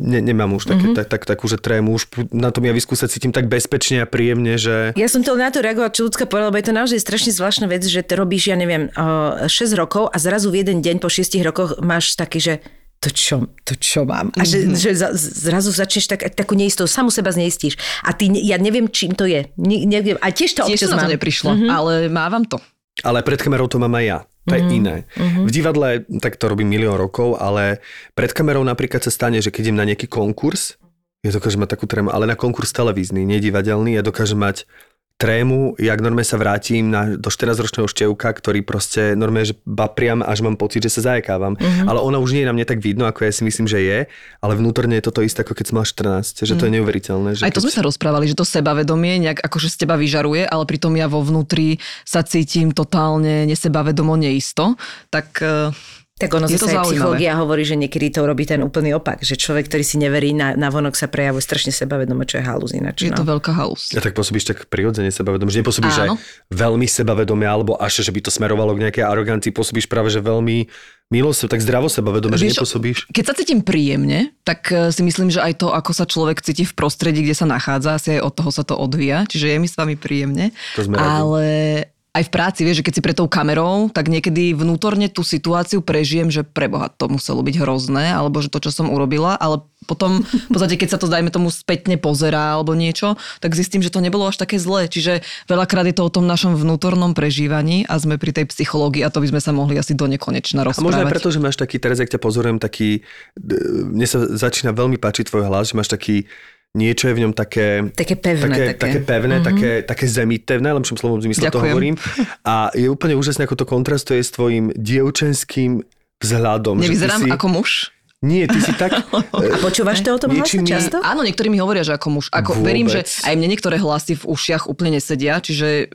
nemám už také, takú, že trému. Už na tom javisku sa cítim tak bezpečne a príjemne, že... Ja som chcel na to reagovať, čo ľudská povedala, lebo je to naozaj strašne zvláštna vec, že to robíš, ja neviem, 6 rokov a zrazu v jeden deň po 6 rokoch máš taký, že to čo mám. A že zrazu začneš takú neistou, samu seba zneistíš. A ty, ja neviem, čím to je. A tiež to občas mám. Tiež to neprišlo, ale mávam to. Ale pred kamerou to mám aj ja. To je iné. V divadle, tak to robím milión rokov, ale pred kamerou napríklad sa stane, že keď idem na nejaký konkurs, ja dokážem mať takú trému, ale na konkurs televízny, nie divadelný, ja dokážem mať trému, jak normálne sa vrátim do 14-ročného Števka, ktorý proste normálne, že bapriam, až mám pocit, že sa zajekávam. Ale ona už nie je na mne tak vidno, ako ja si myslím, že je, ale vnútorne je toto isté, ako keď som mal 14, že to je neuveriteľné. Že aj to sme sa rozprávali, že to sebavedomie nejak akože z teba vyžaruje, ale pritom ja vo vnútri sa cítim totálne nesebavedomo, neisto, tak... Tak ono zase aj psychológia hovorí, že niekedy to robí ten úplný opak, že človek, ktorý si neverí, na vonok sa prejavuje strašne sebavedomé, čo je halúz ináč. Je to veľká halúz. A tak pôsobíš tak prirodzene sebavedomé, že nepôsobíš aj veľmi sebavedomé, alebo až, že by to smerovalo k nejakej arogancii, pôsobíš práve, že veľmi milosť, tak zdravo sebavedomé, že nepôsobíš. Keď sa cítim príjemne, tak si myslím, že aj to, ako sa človek cíti v prostredí, kde sa nachádza, asi aj od toho sa to odvíja, čiže je mi s vami príjemne. To sme ale... Aj v práci, vieš, že keď si pred tou kamerou, tak niekedy vnútorne tú situáciu prežijem, že preboha, to muselo byť hrozné, alebo že to, čo som urobila, ale potom, v podstate, keď sa to, dajme tomu, spätne pozerá alebo niečo, tak zistím, že to nebolo až také zlé. Čiže veľakrát je to o tom našom vnútornom prežívaní a sme pri tej psychológii a to by sme sa mohli asi do nekonečna rozprávať. A možno aj preto, že máš taký, teraz, ak ťa pozorujem, taký, mne sa začína veľmi páčiť tvoj hlas, že máš taký, niečo je v ňom také pevné, také zemité, v najlepšom slovom zmysle to hovorím. A je úplne úžasné, ako to kontrastuje s tvojím dievčenským vzhľadom. Nevyzerám ako muž? Nie, ty si tak... A počúvaš to o tom hlase často? Áno, niektorí mi hovoria, že ako muž. Ako, verím, že aj mne niektoré hlasy v ušiach úplne nesedia, čiže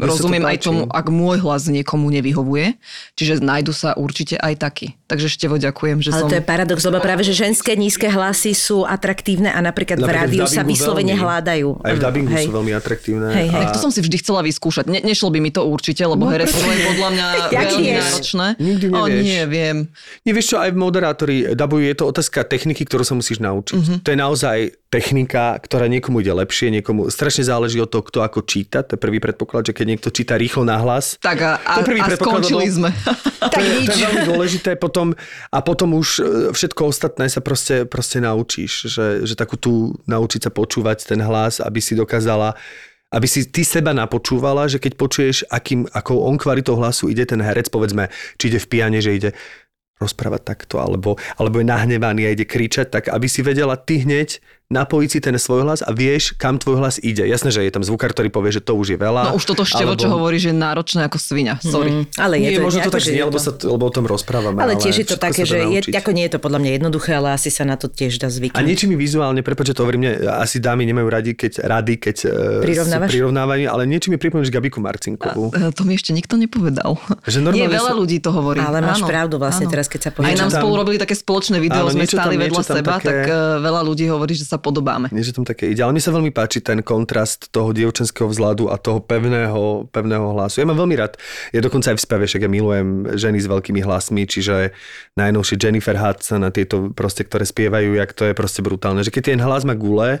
rozumiem aj tomu, ak môj hlas niekomu nevyhovuje. Čiže nájdu sa určite aj takí. Takže Števo, ďakujem, že ale som... Ale to je paradox, lebo práve, že ženské nízke hlasy sú atraktívne a napríklad v rádiu sa vyslovene hľadajú. Aj v dabingu sú veľmi atraktívne. Tak to som si vždy chcela vyskúšať. Nešlo by mi to určite, lebo herectvo je podľa mňa veľmi náročné. Nikdy neviem. Nevieš čo, aj moderátori dabujú, je to otázka techniky, ktorú sa musíš naučiť. To je naozaj technika, ktorá niekomu ide lepšie, niekomu strašne záleží od toho, kto ako číta. To je prvý predpoklad, že keď niekto číta rýchlo nahlas. Tak a skončili sme. Tak nič. To je veľmi dôležité. Potom už všetko ostatné sa proste naučíš. Že takú tú naučiť sa počúvať ten hlas, aby si dokázala, aby si ty seba napočúvala, že keď počuješ, akou on kvalitou hlasu ide ten herec, povedzme, či ide v piane, že ide rozprávať takto, alebo je nahnevaný a ide kričať, tak aby si vedela ty hneď napojiť si ten svoj hlas a vieš, kam tvoj hlas ide. Jasné, že je tam zvukár, ktorý povie, že to už je veľa. No už toto Števo, čo hovorí, že je náročné ako sviňa. Sorry. Ale je nie, to možno to tak nie, lebo o tom rozprávame. Ale tiež je to také, že ako nie je to podľa mňa jednoduché, ale asi sa na to tiež dá zvyknúť. A niečím vizuálne, prepáč, že to hovorím, asi dámy nemajú rady, keď prirovnávajú, ale niečím mi pripomínaš Gabiku Marcinkovú. To mi ešte nikto nepovedal. Nie, veľa ľudí to hovorí. Ale máš pravdu vlastne teraz. Keď sa aj nám spolu robili také spoločné video, sme stáli vedľa seba, také... tak veľa ľudí hovorí, že sa podobáme. Nie, že tam také ide, ale mi sa veľmi páči ten kontrast toho dievčenského vzhľadu a toho pevného hlasu. Ja mám veľmi rád, ja dokonca aj v speve, však ja milujem ženy s veľkými hlasmi, čiže najnovšie Jennifer Hudson a tieto proste, ktoré spievajú, jak to je proste brutálne. Že keď ten hlas má gule,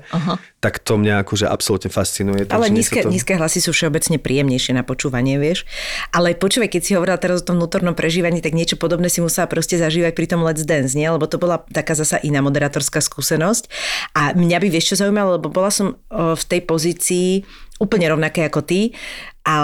tak to mňa akože absolútne fascinuje. Ale nízke hlasy sú všeobecne príjemnejšie na počúvanie, vieš. Ale počúvaj, keď si hovorila teraz o tom vnútornom prežívaní, tak niečo podobné si musela proste zažívať pri tom Let's Dance, nie? Lebo to bola taká zasa iná moderátorská skúsenosť. A mňa by vieš čo zaujímalo, lebo bola som v tej pozícii úplne rovnaké ako ty, a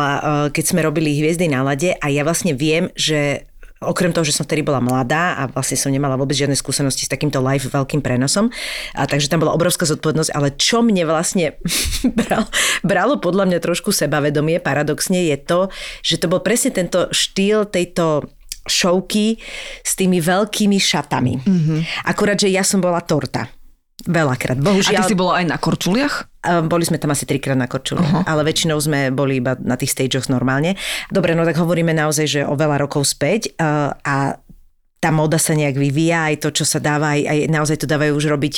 keď sme robili Hviezdy na ľade a ja vlastne viem, že Okrem toho, že som vtedy bola mladá a vlastne som nemala vôbec žiadne skúsenosti s takýmto live veľkým prenosom. A takže tam bola obrovská zodpovednosť, ale čo mne vlastne bralo podľa mňa trošku sebavedomie, paradoxne je to, že to bol presne tento štýl tejto šovky s tými veľkými šatami. Mm-hmm. Akurát, že ja som bola torta. Veľakrát. Bohužiaľ. A ty si bola aj na korčuliach? Boli sme tam asi 3-krát na korčuliach, ale väčšinou sme boli iba na tých stageoch normálne. Dobre, no tak hovoríme naozaj, že o veľa rokov späť a tá móda sa nejak vyvíja, aj to, čo sa dáva, aj naozaj to dávajú už robiť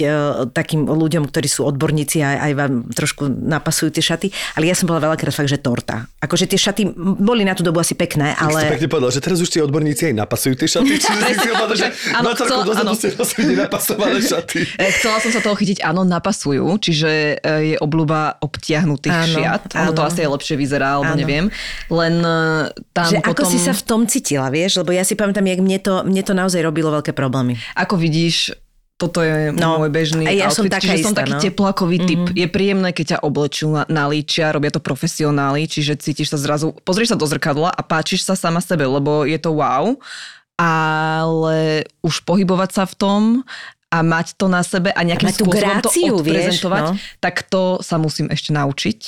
takým ľuďom, ktorí sú odborníci a aj vám trošku napasujú tie šaty. Ale ja som bola veľakrát fakt, že torta. Akože tie šaty boli na tú dobu asi pekné, ale... Tak si pekne povedal, že teraz už tie odborníci aj napasujú tie šaty. Čiže si povedal, že na torku dozadu ste nosili napasované šaty. Chcela som sa toho chytiť, áno, napasujú, čiže je obľúba obtiahnutých šiat. Ono to asi aj lepšie vyzerá, alebo neviem. Len tam že potom... Ako si sa v tom cítila, vieš? Lebo ja si pamätám, jak mne to naozaj robilo veľké problémy. Ako vidíš, toto je môj bežný outfit, čiže som taký teplákový typ. Je príjemné, keď ťa oblečú, nalíčia, robia to profesionáli, čiže cítiš sa zrazu, pozrieš sa do zrkadla a páčiš sa sama sebe, lebo je to wow, ale už pohybovať sa v tom a mať to na sebe a nejakým spôsobom gráciu, to odprezentovať, vieš, tak to sa musím ešte naučiť.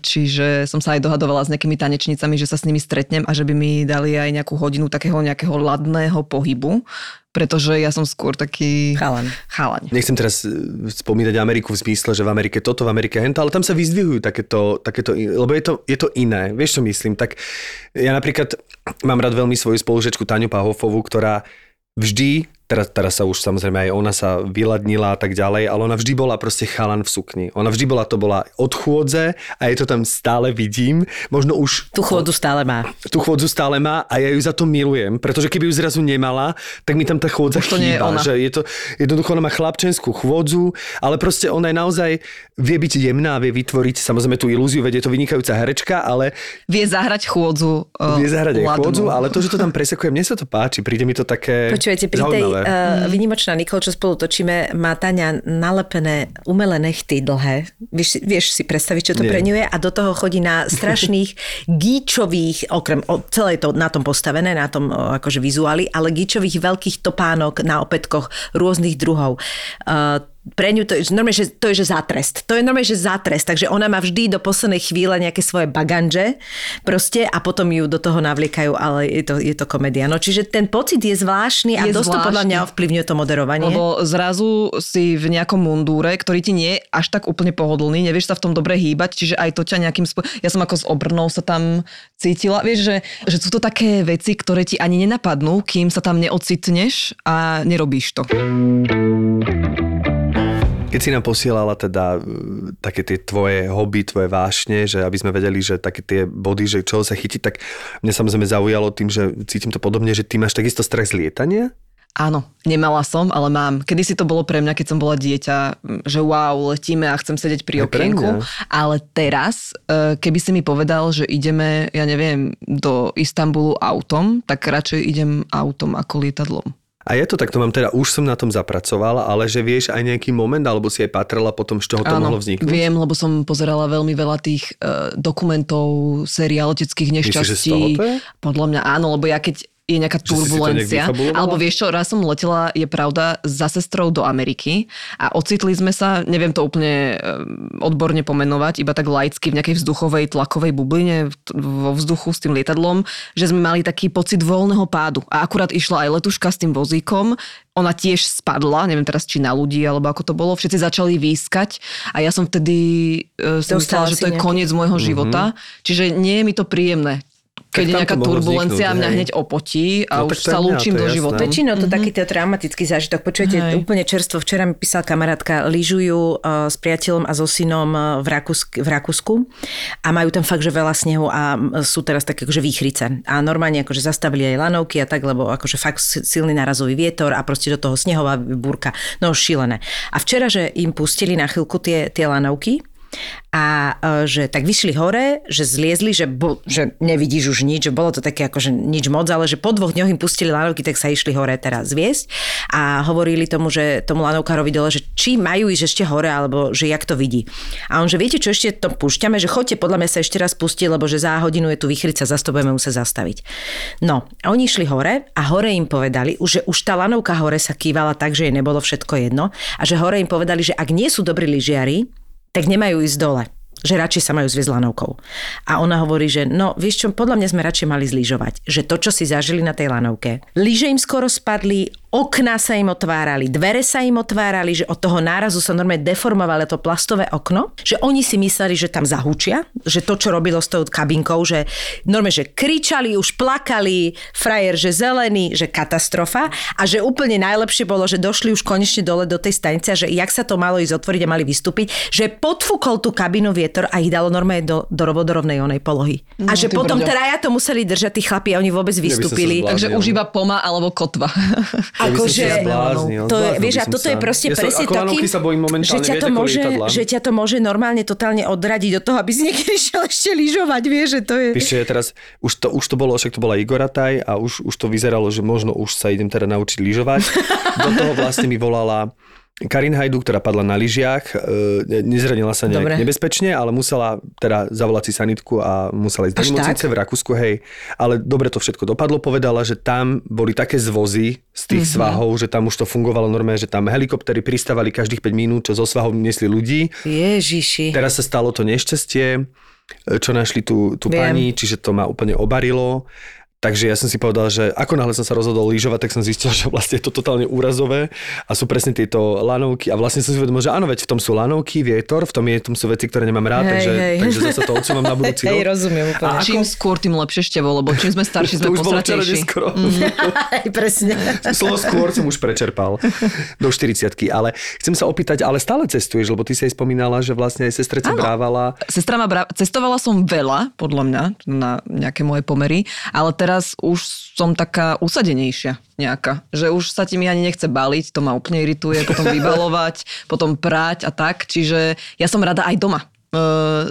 Čiže som sa aj dohadovala s nejakými tanečnicami, že sa s nimi stretnem a že by mi dali aj nejakú hodinu takého nejakého ladného pohybu. Pretože ja som skôr taký chalaň. Nechcem teraz spomínať Ameriku v zmysle, že v Amerike toto, v Amerike hento, ale tam sa vyzdvihujú takéto lebo je to iné. Vieš, čo myslím? Tak ja napríklad mám rád veľmi svoju spolužečku Táňu Pahofovú, ktorá vždy, teraz sa už samozrejme aj ona sa vyladnila a tak ďalej, ale ona vždy bola proste chalan v sukni. Ona vždy bola od chôdze a je to tam stále vidím. Možno už... Tú chôdzu stále má. A ja ju za to milujem, pretože keby ju zrazu nemala, tak mi tam tá chôdza chýba. Že je to, jednoducho ona má chlapčenskú chôdzu, ale proste ona je naozaj vie byť jemná, vie vytvoriť samozrejme tú ilúziu, veď je to vynikajúca herečka, ale... Vie zahrať chôdzu. Vie zahrať aj chôdzu, ale to, že to tam presekuje, mne sa to páči, príde mi to také... Počujete, výnimočná Nikol, čo spolu točíme, má Táňa nalepené umelé nechty dlhé. Vieš si predstaviť, čo to pre ňu je? A do toho chodí na strašných gíčových, okrem celé to na tom postavené, na tom akože vizuáli, ale gíčových veľkých topánok na opätkoch rôznych druhov. Pre ňu to je normálne, že zátrest. Takže ona má vždy do poslednej chvíle nejaké svoje baganže proste a potom ju do toho navliekajú, ale je to komédia. No čiže ten pocit je zvláštny a dosť to podľa mňa ovplyvňuje to moderovanie. Lebo zrazu si v nejakom mundúre, ktorý ti nie je až tak úplne pohodlný, nevieš sa v tom dobre hýbať, čiže aj to ťa nejakým ja som ako s obrnou sa tam cítila. Vieš, že sú to také veci, ktoré ti ani nenapadnú, kým sa tam neocitneš a nerobíš to. Keď si nám posielala teda také tie tvoje hobby, tvoje vášne, že aby sme vedeli, že také tie body, že čoho sa chytiť, tak mňa samozrejme zaujalo tým, že cítim to podobne, že ty máš takisto strach z lietania? Áno, nemala som, ale mám. Kedysi to bolo pre mňa, keď som bola dieťa, že wow, letíme a chcem sedieť pri okienku. Ale teraz, keby si mi povedal, že ideme, ja neviem, do Istanbulu autom, tak radšej idem autom ako lietadlom. A ja to takto mám, teda už som na tom zapracovala, ale že vieš aj nejaký moment, alebo si aj patrala potom, z čoho to mohlo vzniknúť? Áno, viem, lebo som pozerala veľmi veľa tých dokumentov, série leteckých nešťastí. Podľa mňa áno, lebo ja keď je nejaká turbulencia. Alebo vieš čo, raz som letela, je pravda, za sestrou do Ameriky a ocitli sme sa, neviem to úplne odborne pomenovať, iba tak laicky v nejakej vzduchovej tlakovej bubline vo vzduchu s tým lietadlom, že sme mali taký pocit voľného pádu. A akurát išla aj letuška s tým vozíkom, ona tiež spadla, neviem teraz, či na ľudí, alebo ako to bolo, všetci začali výskať a ja som vtedy som myslela, že to je koniec môjho života. Čiže nie je mi to príjemné. Keď je nejaká turbulencia a mňa hneď opotí a už sa lúčim do života. Väčšinou to takýto traumatický zážitok. Počujete, úplne čerstvo. Včera mi písala kamarátka, lyžujú s priateľom a so synom v Rakúsku a majú tam fakt, že veľa snehu a sú teraz také akože výchrice. A normálne akože zastavili aj lanovky a tak, lebo akože fakt silný narazový vietor a proste do toho snehová búrka. No, šilené. A včera, že im pustili na chvíľku tie lanovky a že tak vyšli hore, že zliezli, že nevidíš už nič, že bolo to také akože nič moc, ale že po 2 dňoch im pustili lanovky, tak sa išli hore teraz zviesť a hovorili tomu, že tomu lanovkárovi dole, že či majú ísť ešte hore, alebo že jak to vidí. A on, že viete čo, ešte to púšťame, že chodte, podľa mňa sa ešte raz pustí, lebo že za hodinu je tu vychrica, zase to budeme musieť zastaviť. No, a oni išli hore a hore im povedali, že už tá lanovka hore sa kývala tak, že jej nebolo všetko jedno a že hore im povedali, že ak nie sú dobrí lyžiari, tak nemajú ísť dole, že radšej sa majú zviesť lanovkou. A ona hovorí, že no, vieš čo, podľa mňa sme radšej mali zlyžovať, že to, čo si zažili na tej lanovke. Lyže im skoro spadli, okná sa im otvárali, dvere sa im otvárali, že od toho nárazu sa normálne deformovalo to plastové okno, že oni si mysleli, že tam zahučia, že to, čo robilo s tou kabinkou, že normálne, že kričali, už plakali, frajer, že zelený, že katastrofa a že úplne najlepšie bolo, že došli už konečne dole do tej stanice, že jak sa to malo ísť otvoriť a mali vystúpiť, že podfúkol tú kabinu vietor a ich dalo normálne do vodorovnej onej polohy. No, a že potom traja to museli držať tí chlapi a oni vôbec vystúpili. Takže už iba poma alebo kotva. Akože, to je, vieš, a toto je proste presne taký, že ťa to môže normálne totálne odradiť od toho, aby si niekedy šiel ešte lyžovať, vieš, že to je. Píšte, teraz, už to bolo, však to bola Igorataj a už to vyzeralo, že možno už sa idem teda naučiť lyžovať. Do toho vlastne mi volala Karina Hajdu, ktorá padla na lyžiach, nezranila sa nejak nebezpečne, ale musela teda zavolať si sanitku a musela ísť do nemocnice v Rakúsku, hej. Ale dobre to všetko dopadlo, povedala, že tam boli také zvozy z tých svahov, že tam už to fungovalo normálne, že tam helikoptery pristávali každých 5 minút, čo zo svahov niesli ľudí. Ježiši. Teraz sa stalo to nešťastie, čo našli tú pani, čiže to ma úplne obarilo. Takže ja som si povedal, že ako náhle som sa rozhodol lyžovať, tak som zistil, že vlastne je to totálne úrazové a sú presne tieto lanovky a vlastne som si uvedomil, že áno, veď v tom sú lanovky, vietor, v tom sú veci, ktoré nemám rád, takže zase to odsúvam na budúci rok. Hej, rozumiem úplne. Čím skôr, tým lepšie, Števo, lebo čím sme starší, sme posratejší. To už bolo včera presne. Slovo skôr som už prečerpal do 40-ky, ale chcem sa opýtať, ale stále cestuješ, lebo ty si aj spomínala, že vlastne aj sestra sa brávala. Sestra ma cestovala som veľa, podľa mňa, na nejaké moje pomery, ale teraz už som taká usadenejšia nejaká, že už sa ti mi ani nechce baliť, to ma úplne irituje, potom vybalovať, potom prať a tak, čiže ja som rada aj doma.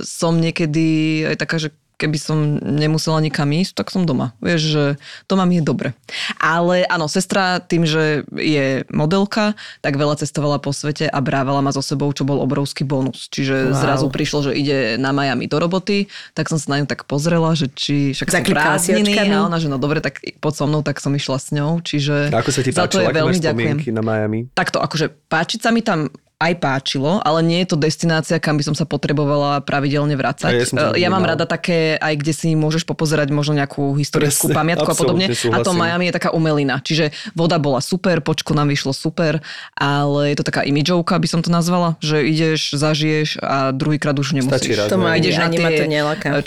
Som niekedy aj taká, že keby som nemusela nikam ísť, tak som doma. Vieš, že doma mi je dobre. Ale áno, sestra tým, že je modelka, tak veľa cestovala po svete a brávala ma so sebou, čo bol obrovský bonus. Čiže zrazu prišlo, že ide na Miami do roboty, tak som sa na ňu tak pozrela, že či však som prázdniny a ona, že no dobre, tak poď so mnou, tak som išla s ňou. Čiže ako sa ti páčilo, aké máš spomienky na Miami? Takto, akože páčiť sa mi tam aj páčilo, ale nie je to destinácia, kam by som sa potrebovala pravidelne vracať. Ja mám rada také, aj kde si môžeš popozerať možno nejakú historickú pamiatku a podobne. Súhlasím. A to Miami je taká umelina. Čiže voda bola super, počko nám vyšlo super, ale je to taká imidžovka, by som to nazvala, že ideš, zažiješ a druhýkrát už nemusíš. To má, ideš na tie,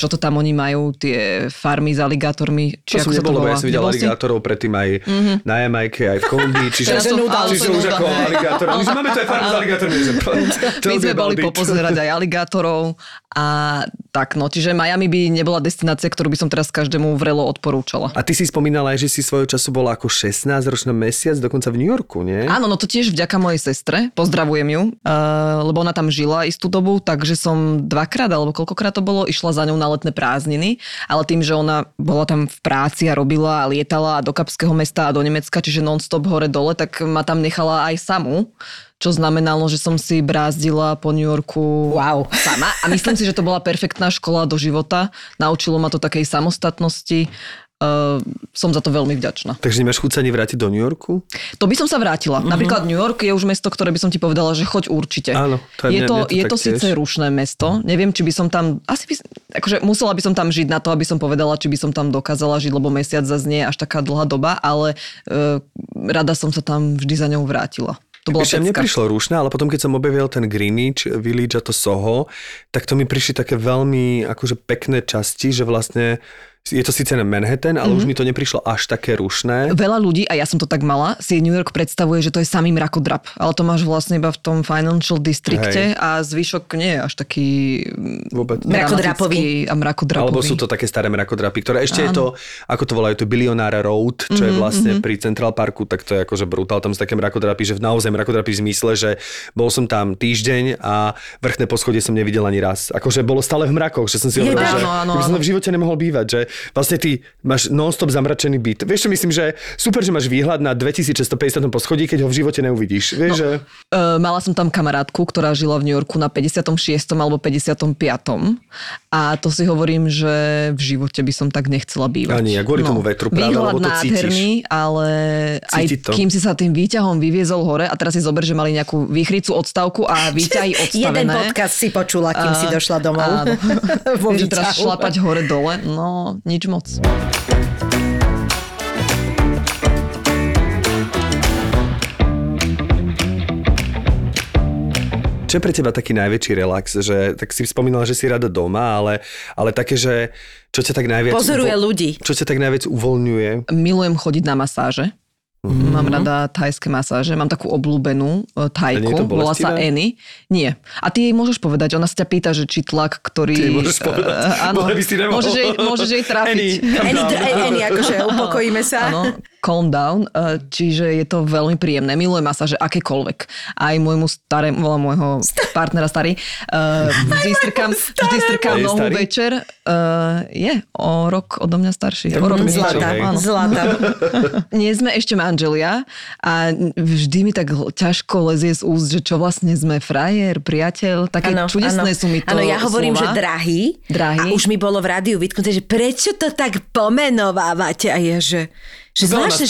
čo to tam oni majú, tie farmy s aligátormi. Či to som nebol, lebo ja som videl aligátorov predtým aj na Jamajke, aj v Kolumbii. Čiže už ako aligátor. Máme tu aj farmu s aligátormi. My sme boli popozerať aj aligátorov a tak, no, čiže Miami by nebola destinácia, ktorú by som teraz každému vrelo odporúčala. A ty si spomínala aj, že si svojho času bola ako 16-ročná mesiac, dokonca v New Yorku, nie? Áno, no to tiež vďaka mojej sestre, pozdravujem ju, lebo ona tam žila istú dobu, takže som 2-krát, alebo koľkokrát to bolo, išla za ňou na letné prázdniny, ale tým, že ona bola tam v práci a robila a lietala do Kapského mesta a do Nemecka, čiže non-stop hore dole, tak ma tam nechala aj samú. Čo znamenalo, že som si brázdila po New Yorku sama. A myslím si, že to bola perfektná škola do života. Naučilo ma to takej samostatnosti. Som za to veľmi vďačná. Takže nemáš chuť sa nevrátiť do New Yorku? To by som sa vrátila. Napríklad New York je už mesto, ktoré by som ti povedala, že choď určite. Áno, je to síce rušné mesto. Neviem, či by som tam... Akože musela by som tam žiť na to, aby som povedala, či by som tam dokázala žiť, lebo mesiac zase nie je až taká dlhá doba, ale rada som sa tam vždy za ňou vrátila. Ešte mne prišlo rušné, ale potom, keď som objavil ten Greenwich Village a to Soho, tak to mi prišli také veľmi akože pekné časti, že vlastne Je to síce na Manhattan, ale už mi to neprišlo až také rušné. Veľa ľudí, a ja som to tak mala, si New York predstavuje, že to je samý mrakodrap. Ale to máš vlastne iba v tom Financial Districte a zvyšok nie je až taký mrakodrapový. A mrakodrapový. Alebo sú to také staré mrakodrapy, ktoré ešte je to, ako to volajú, to Billionaire Road, čo je vlastne pri Central Parku, tak to je akože brutál. Tam sú také mrakodrapy, že naozaj mrakodrapy v zmysle, že bol som tam týždeň a vrchné poschodie som nevidel ani raz. Akože bolo stále v mrakoch, že som si hovoril, že som v živote nemohol bývať, že vlastne ty máš non-stop zamračený byt. Vieš čo myslím, že super, že máš výhľad na 2650 poschodí, keď ho v živote neuvidíš. Vieš, že... mala som tam kamarátku, ktorá žila v New Yorku na 56. alebo 55. A to si hovorím, že v živote by som tak nechcela bývať. Ani, ja kvôli tomu vetru práve, lebo to cítiš. Výhľad ale cíti aj to. Kým si sa tým výťahom vyviezol hore a teraz si zober, že mali nejakú výchricu, odstavku a výťahy odstavené. Jeden podcast si počula, kým si došla domov. Vieš, teraz šlapať hore dole, no... Nič moc. Čo je pre teba taký najväčší relax? Že, tak si spomínala, že si rada doma, ale také, že čo ťa tak najviac... Pozoruje ľudí. Čo ťa tak najviac uvoľňuje? Milujem chodiť na masáže. Mm-hmm. Mám rada thajské masáže. Mám takú obľúbenú thajku. Volá sa Annie. Nie. A ty jej môžeš povedať. Ona sa ťa pýta, že či tlak, ktorý... Ty môžeš povedať. Áno. Môžeš jej trafiť. Annie, akože upokojíme sa. Áno. Calm down. Čiže je to veľmi príjemné. Milujem masáže akékoľvek. Aj môjmu starému, volám môjho partnera starý. Vždy strkám nohu večer. Je o rok odo mňa starší. O rok niečo. Zlata. Nie sme ešte manželia a vždy mi tak ťažko lezie z úst, že čo vlastne sme frajer, priateľ, také čudesné sú mi to slova. Áno, ja hovorím, že drahý. A už mi bolo v rádiu vytknuté, že prečo to tak pomenovávate? A je, že zvláštne,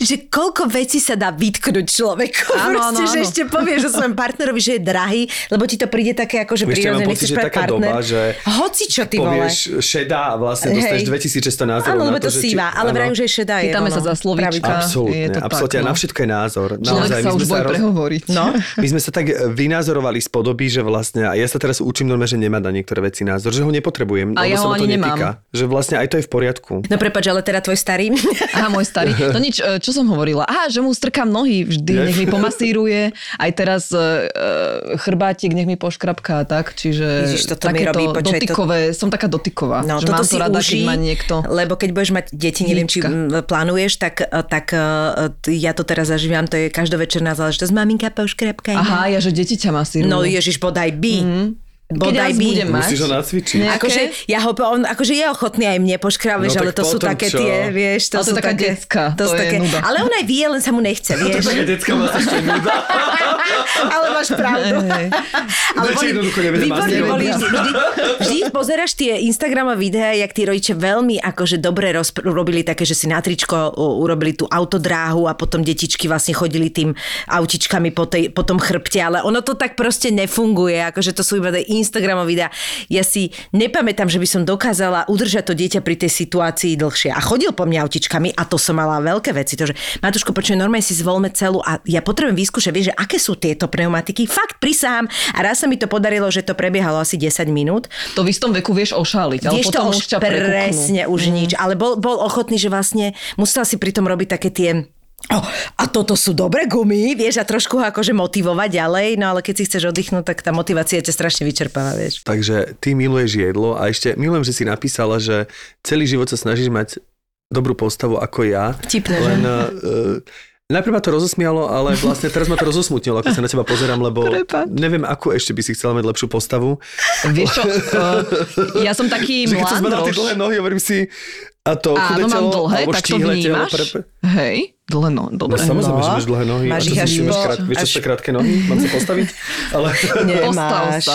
že koľko vecí sa dá vytknúť človeku. Proste, že ešte povieš o svojom partnerovi, že je drahý, lebo ti to príde také akože prírodne. Nechceš pre partner. Hoci čo ty vole. Povieš šedá a vlastne dostaneš 2600 názorov na to, že... Áno, lebo to síva, ale vraj už je šedá. Pýtame sa za slovíčka. Absolutne, na všetko je názor. Človek sa už bojí prehovoriť. My sme sa tak vynázorovali z podoby, že vlastne, a ja sa teraz učím normálne, že nemá na niektoré veci názor, že ho nepotrebujem, lebo sa to netýka. Že vlastne aj to je v poriadku. No prepáč, ale teda tvoj starý. Aha, môj starý. To nič, čo som hovorila. Aha, že mu strkám nohy vždy, nech mi pomasíruje. Aj teraz chrbátik, nech mi poškrabká, tak? Čiže Ježiš, takéto dotykové, som taká dotyková. No, že mám to rada, keď má niekto. Lebo keď budeš mať deti, neviem, či plánuješ, tak ja to teraz zažívam, to je každovečerná záležitosť. Maminka poškrabká. Aha, ja, že deti ťa masírujú. No Ježiš, bodaj by. Bodaj by. Musíš ho nacvičiť. Akože, on je ochotný aj mne poškraviť, no, ale to sú také čo? Tie, vieš. To sú taká decka. To je nuda. Ale on aj vie, len sa mu nechce, vieš. No to také decka má sa ešte nuda. Ale máš pravdu. Ale vždy pozeráš tie Instagramové videá, jak tí rodiče veľmi akože dobre robili také, že si na tričko urobili tú autodráhu a potom detičky vlastne chodili tým autičkami po tom chrbte, ale ono to tak proste nefunguje. Akože to sú iba Instagramov videa. Ja si nepamätám, že by som dokázala udržať to dieťa pri tej situácii dlhšie. A chodil po mňa autičkami a to som mala veľké veci. To, že Matúško, počuj, normálne si zvolme celú a ja potrebujem vyskúšať, vieš, že aké sú tieto pneumatiky. Fakt prisahám. A raz sa mi to podarilo, že to prebiehalo asi 10 minút. To v istom veku vieš ošáliť. Ale vieš potom to už ťa prekúknú. Presne už nič. Ale bol ochotný, že vlastne musel si pritom robiť také tie... a toto sú dobré gumy, vieš, a trošku ho akože motivovať ďalej, no ale keď si chceš oddychnúť, tak tá motivácia ťa strašne vyčerpáva, vieš. Takže ty miluješ jedlo a ešte milujem, že si napísala, že celý život sa snažíš mať dobrú postavu ako ja. Vtipne, že? Najprv ma to rozosmialo, ale vlastne teraz ma to rozosmutnilo, ako sa na teba pozerám, lebo neviem, akú ešte by si chcela mať lepšiu postavu. Vieš čo, ja som taký mladroš. Keď som zbadal tie dlhé nohy, hovorím si, a to chudé telo, alebo štíhle telo. Hej. Dlhé nohy. No samozrejme, že máš dlhé nohy. Máš ich až po. Vieš, čo krátke nohy? Mám sa postaviť? Ale... Nemáš.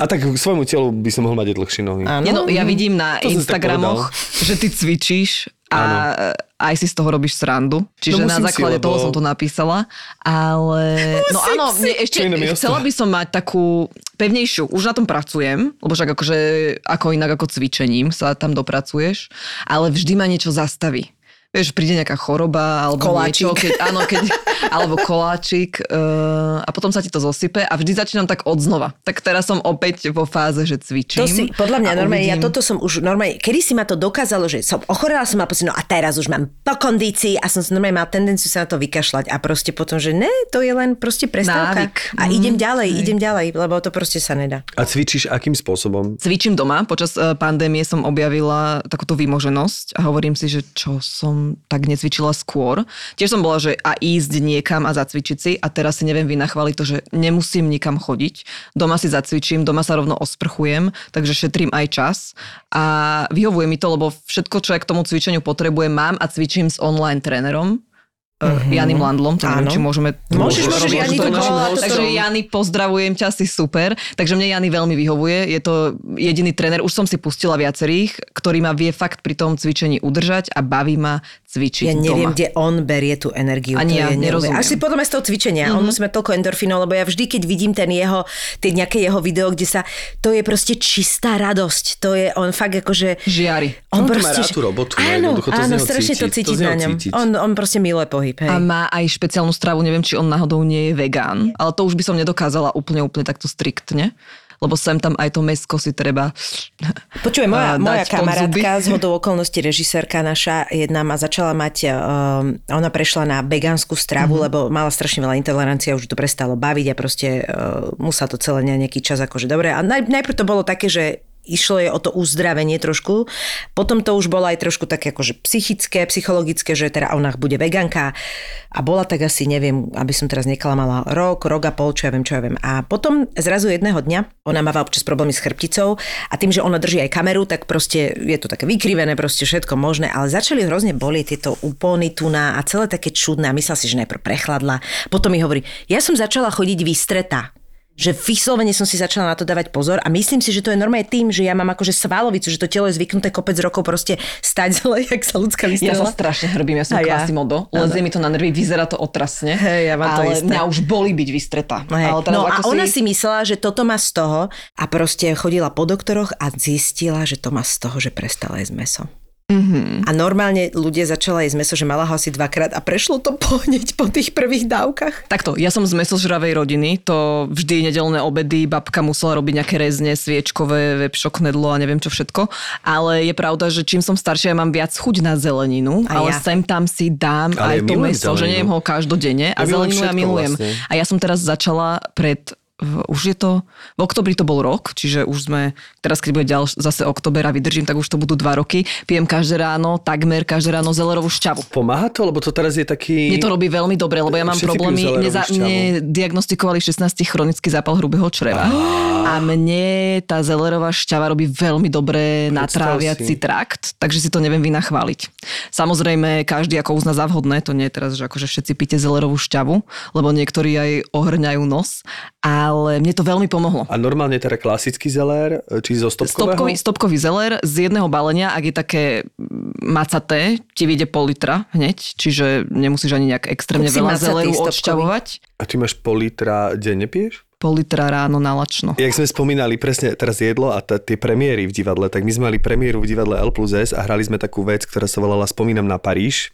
A tak k svojmu telu by som mohol mať aj dlhšie nohy. No, ja vidím na Instagramoch, že ty cvičíš a aj si z toho robíš srandu. Čiže na základe toho som to napísala. Ale... No áno, ešte chcela by som mať takú pevnejšiu. Už na tom pracujem, lebo však akože ako inak ako cvičením sa tam dopracuješ. Ale vždy ma niečo zastaví. vieš, príde nejaká choroba alebo koláčik. Niečo, alebo koláčik a potom sa ti to zosype a vždy začínam tak odznova. Tak teraz som opäť vo fáze, že cvičím. To si, podľa mňa normálne, ja toto som už normálne, kedy si ma to dokázalo, že som ochorela, som mala pocit, no a teraz už mám po kondícii a som normálne mala tendenciu sa na to vykašľať a proste potom, že ne, to je len proste prestávka. Návyk. A idem ďalej, lebo to proste sa nedá. A cvičíš akým spôsobom? Cvičím doma. Počas pandémie som objavila takúto výmoženosť a hovorím si, že čo som tak necvičila skôr. Tiež som bola, že a ísť niekam a zacvičiť si a teraz si neviem vynachváliť to, že nemusím nikam chodiť. Doma si zacvičím, doma sa rovno osprchujem, takže šetrím aj čas a vyhovuje mi to, lebo všetko, čo ja k tomu cvičeniu potrebujem, mám a cvičím s online trénerom. Janym Blandlom, to neviem, či môžeme... Môžeš Jani to koľa. Takže Jani, pozdravujem ťa, si super. Takže mne Jani veľmi vyhovuje, je to jediný tréner, už som si pustila viacerých, ktorý ma vie fakt pri tom cvičení udržať a baví ma cvičiť doma. Ja neviem, kde on berie tú energiu. Ani ja nerozumiem. Až si podľa mňa z toho cvičenia, on musí mať toľko endorfínov, lebo ja vždy, keď vidím ten jeho, nejaké jeho video, kde sa... To je proste čistá radosť, to je on fakt akože... Žiari. On proste... Áno, strašne to cítiť na ňom. On proste miluje pohyb. Hej. A má aj špeciálnu stravu, neviem, či on náhodou nie je vegán, ale to už by som nedokázala úplne takto striktne, lebo sem tam aj to mäsko si treba. Počuj, moja kamarátka, zhodou okolností režisérka naša jedna ma začala mať, ona prešla na vegánsku stravu, lebo mala strašne veľa intolerancia, už to prestalo baviť a proste musela to celé nejaký čas akože dobre. A najprv to bolo také, že išlo je o to uzdravenie trošku. Potom to už bolo aj trošku také akože psychické, psychologické, že teda ona bude veganka a bola tak asi, neviem, aby som teraz neklamala, rok a pol, čo ja viem. A potom zrazu jedného dňa, ona máva občas problémy s chrbticou a tým, že ona drží aj kameru, tak proste je to také vykrivené, proste všetko možné, ale začali hrozne bolieť tieto úpony tuná a celé také čudné. Myslela si, že najprv prechladla. Potom mi hovorí, ja som začala chodiť vystretá. Že vyslovene som si začala na to dávať pozor a myslím si, že to je normálne tým, že ja mám akože svalovicu, že to telo je zvyknuté kopec rokov proste stať zle, jak sa ľudská vystrela. Ja sa strašne hrbím, ja som klasimodo, lezie mi to na nervy, vyzerá to otrasne, ja vám ale to mňa už boli byť vystretá. No a ona si myslela, že toto má z toho a proste chodila po doktoroch a zistila, že to má z toho, že prestala jesť mäso. Mm-hmm. A normálne ľudia začala jesť mäso, že mala ho asi 2-krát a prešlo to hneď po tých prvých dávkach. Takto, ja som z mäsožravej rodiny, to vždy nedeľné obedy, babka musela robiť nejaké rezne, sviečkové, vepšo, knedlo a neviem čo všetko, ale je pravda, že čím som staršia, ja mám viac chuť na zeleninu, ale sem tam si dám ale aj to mäso, že nejem ho každodenne a zeleninu ja milujem. Vlastne. A ja som teraz začala v oktobri to bol rok, čiže už sme, teraz keď bude zase október a vydržím, tak už to budú 2 roky. Pijem takmer každé ráno zelerovú šťavu. Pomáha to? Lebo to teraz je taký... Mne to robí veľmi dobre, lebo ja mám problémy, diagnostikovali v 16 chronický zápal hrubého čreva. A mne tá zelerová šťava robí veľmi dobre na tráviaci trakt, takže si to neviem vynachváliť. Samozrejme, každý ako uzná za vhodné, to nie je teraz, že akože všetci píte zelerovú šťavu, lebo niektorí aj ohrňajú nos. Ale mne to veľmi pomohlo. A normálne teda klasický zelér, či zo stopkového? Stopkový zelér z jedného balenia, ak je také macaté, ti vyjde pol litra hneď, čiže nemusíš ani nejak extrémne veľa zeléru odšťavovať. A ty máš pol litra denne piješ? Pol litra ráno na lačno. Jak sme spomínali presne teraz jedlo a tie premiéry v divadle, tak my sme mali premiéru v divadle L+S a hrali sme takú vec, ktorá sa volala Spomínam na Paríž.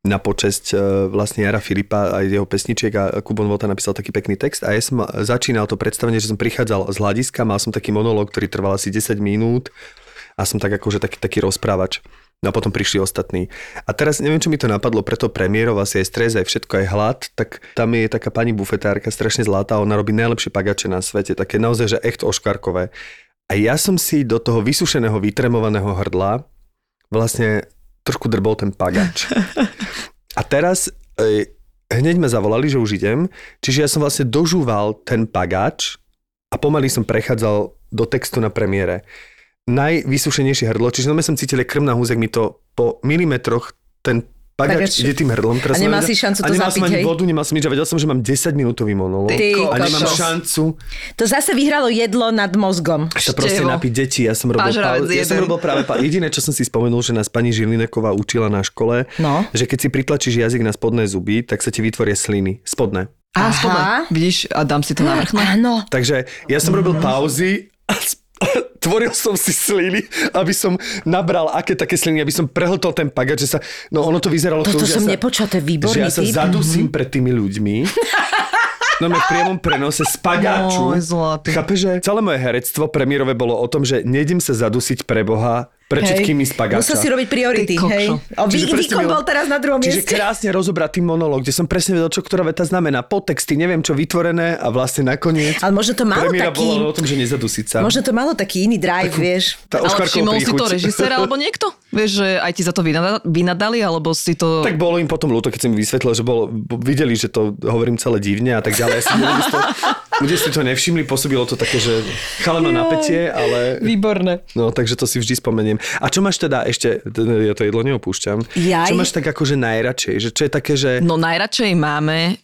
Na počesť vlastne Jara Filipa a jeho pesničiek a Kubon Vota napísal taký pekný text a ja som začínal to predstavenie, že som prichádzal z hľadiska, mal som taký monológ, ktorý trval asi 10 minút a som tak akože taký rozprávač. No a potom prišli ostatní. A teraz neviem, čo mi to napadlo, preto premiérov asi aj stres, aj všetko, aj hlad, tak tam je taká pani bufetárka, strašne zlatá, ona robí najlepšie pagače na svete, také naozaj, že echt oškarkové. A ja som si do toho vysušeného, vytremovaného hrdla vlastne trošku drbol ten pagač. A teraz hneď ma zavolali, že už idem, čiže ja som vlastne dožúval ten pagač a pomaly som prechádzal do textu na premiére. Najvysúšenejšie hrdlo, čiže som cítil, krv na húzek mi to po milimetroch ten pagač ide tým hrdlom. Teraz a nemal si šancu to zapiť, hej? A nemal som ani vodu, nemal som nič a vedel som, že mám 10-minútový monológ. A nemám šancu. To zase vyhralo jedlo nad mozgom. A to proste napiť deti. Ja som robil práve... Jediné, čo som si spomenul, že nás pani Žilineková učila na škole, že keď si pritlačíš jazyk na spodné zuby, tak sa ti vytvoria sliny. Spodné. Spodné. Vidíš, a dám si to na vrchné. Takže ja som robil pauzy a tvoril som si sliny, aby som nabral aké také sliny, aby som prehltol ten pagač, že sa, no ono to vyzeralo... Toto som nepočal, výborný typ. Že ja sa zadusím pred tými ľuďmi. No v priamom prenose z pagáču. No, chápeš, že celé moje herectvo premiérové bolo o tom, že nejdem sa zadusiť pre Boha, pred všetkými z pagáča. Musel si robiť priority, hej. Výkon bol teraz na druhom mieste. Čiže krásne rozobratý monológ, kde som presne vedel, čo ktorá veta znamená. Podtexty, neviem čo vytvorené a vlastne nakoniec. Ale možno to malo premiéra taký... bola o tom, že nezadusiť sa. Možno to malo taký iný drive, takú, vieš. Ale všimol si to režisér alebo niekto? Vieš, že aj ti za to vynadali, alebo si to... Tak bolo im potom ľúto, keď si mi vysvetlil, že bolo, videli, že to hovorím celé divne a tak ďalej. Ľudia si to nevšimli, pôsobilo to také, že chaleno napätie, ale... Výborné. No, takže to si vždy spomeniem. A čo máš teda ešte, ja to jedlo neopúšťam, čo máš tak akože najradšej? Že čo je také, že... No najradšej máme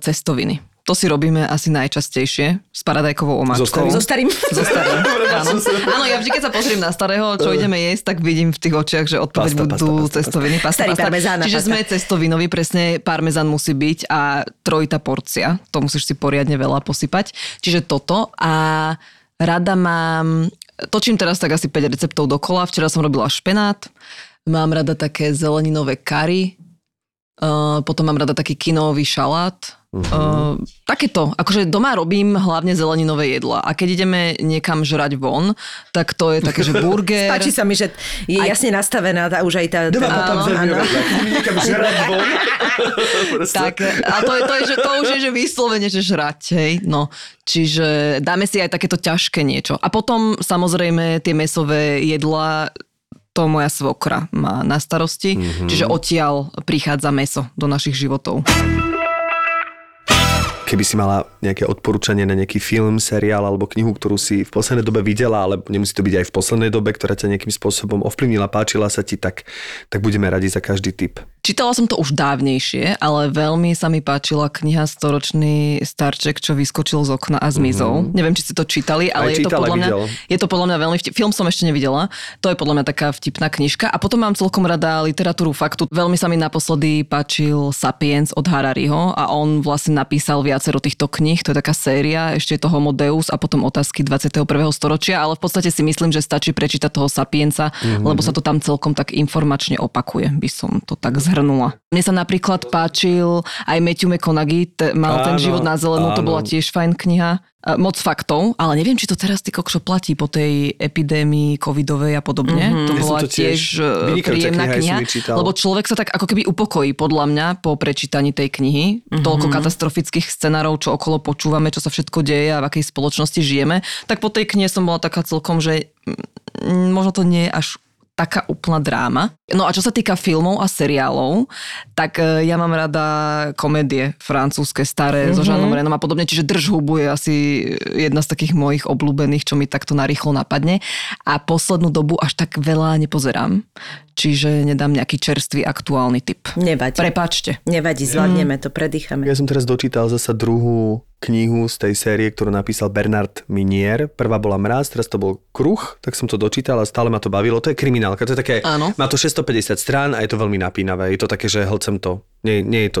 cestoviny. To si robíme asi najčastejšie s paradajkovou omáčkou. So starým. Áno, ja vždy, keď sa pozriem na starého, čo ideme jesť, tak vidím v tých očiach, že odpoveď budú cestoviny. Pasta. Parmezán. Čiže sme cestovinoví, presne parmezán musí byť a trojitá porcia. To musíš si poriadne veľa posypať. Čiže toto a rada mám... Točím teraz tak asi 5 receptov dokola. Včera som robila špenát. Mám rada také zeleninové kari. Potom mám rada taký kinový šalát. Takéto, akože doma robím hlavne zeleninové jedla a keď ideme niekam žrať von, tak to je také, že burger. Páči sa mi, že je aj... jasne nastavená tá, už aj tá... Doma potom niekam žrať von. Tak, a to už je, že vyslovene, že žrať, hej, no. Čiže dáme si aj takéto ťažké niečo. A potom samozrejme tie mäsové jedlá, to moja svokra má na starosti, čiže odtiaľ prichádza mäso do našich životov. Keby si mala nejaké odporúčanie na nejaký film, seriál alebo knihu, ktorú si v poslednej dobe videla, alebo nemusí to byť aj v poslednej dobe, ktorá ťa nejakým spôsobom ovplyvnila, páčila sa ti, tak budeme radi za každý tip. Čítala som to už dávnejšie, ale veľmi sa mi páčila kniha Storočný starček, čo vyskočil z okna a zmizol. Neviem, či ste to čítali, ale je to podľa mňa veľmi vtipný. Film som ešte nevidela. To je podľa mňa taká vtipná knižka. A potom mám celkom rada literatúru faktu. Veľmi sa mi naposledy páčil Sapiens od Harariho a on vlastne napísal viacero týchto kníh, to je taká séria, ešte je to Homo Deus a potom otázky 21. storočia, ale v podstate si myslím, že stačí prečítať toho Sapiensa, lebo sa to tam celkom tak informačne opakuje, by som to tak zhrnula. Mne sa napríklad páčil aj Matthew McConaughey, mal ten život na zelenú, to bola tiež fajn kniha. Moc faktov, ale neviem, či to teraz ty kokšo platí po tej epidémii covidovej a podobne. To bola tiež príjemná kniha, lebo človek sa tak ako keby upokojí, podľa mňa, po prečítaní tej knihy. Toľko katastrofických scenárov, čo okolo počúvame, čo sa všetko deje a v akej spoločnosti žijeme. Tak po tej knihe som bola taká celkom, že možno to nie je až taká úplná dráma. No a čo sa týka filmov a seriálov, tak ja mám rada komédie francúzske, staré, so Jeanom Renom a podobne, čiže Drž hubu je asi jedna z takých mojich obľúbených, čo mi takto narýchlo napadne. A poslednú dobu až tak veľa nepozerám. Čiže nedám nejaký čerstvý, aktuálny tip. Nevadí. Prepáčte. Nevadí, zvládneme to, predýchame. Ja som teraz dočítal zasa druhú knihu z tej série, ktorú napísal Bernard Minier. Prvá bola Mraz, teraz to bol Kruh, tak som to dočítal a stále ma to bavilo. To je kriminálka, to je také, má to 650 strán a je to veľmi napínavé. Je to také, že hlcem to. Nie je to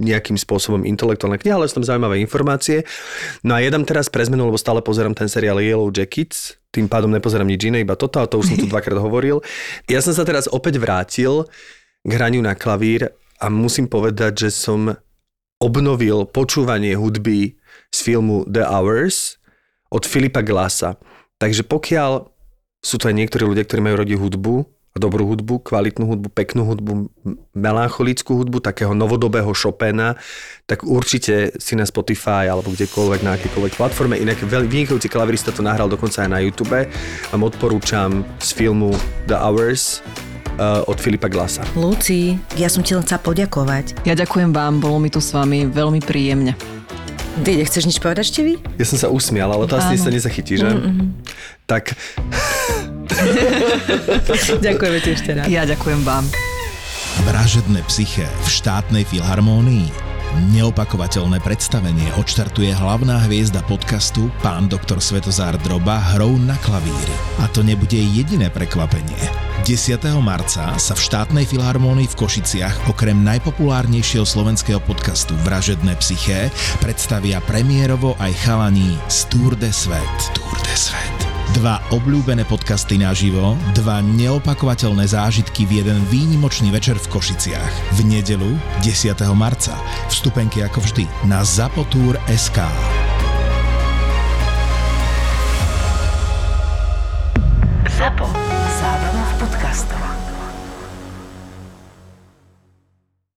nejakým spôsobom intelektuálna kniha, ale sú tam zaujímavé informácie. No a jedám teraz pre zmenu, lebo stále pozerám ten seriál Yellow Jackets, tým pádom nepozerám nič iné, iba toto, a to už som tu dvakrát hovoril. Ja som sa teraz opäť vrátil k hraniu na klavír a musím povedať, že som obnovil počúvanie hudby z filmu The Hours od Filipa Glassa. Takže pokiaľ sú to aj niektorí ľudia, ktorí majú radi hudbu, dobrú hudbu, kvalitnú hudbu, peknú hudbu, melancholickú hudbu, takého novodobého Chopina, tak určite si na Spotify alebo kdekoľvek, na akékoľvek platforme. Inak vynikajúci klavirista to nahral dokonca aj na YouTube. Vám odporúčam z filmu The Hours od Filipa Glassa. Luci, ja som ti len chcela poďakovať. Ja ďakujem vám, bolo mi tu s vami veľmi príjemne. Ty nechceš nič povedať, Števi? Ja som sa usmial, ale to asi sa nezachytí, že? Tak... Ďakujeme ti ešte raz. Ja ďakujem vám. Vražedné psyché v Štátnej filharmónii. Neopakovateľné predstavenie odštartuje hlavná hviezda podcastu pán doktor Svetozár Droba hrou na klavíri. A to nebude jediné prekvapenie. 10. marca sa v Štátnej filharmónii v Košiciach okrem najpopulárnejšieho slovenského podcastu Vražedné psyché predstavia premiérovo aj chalani z Tour de Svet. Dva obľúbené podcasty naživo, dva neopakovateľné zážitky v jeden výnimočný večer v Košiciach. V nedeľu 10. marca. Vstupenky ako vždy na zapotur.sk. ZAPO.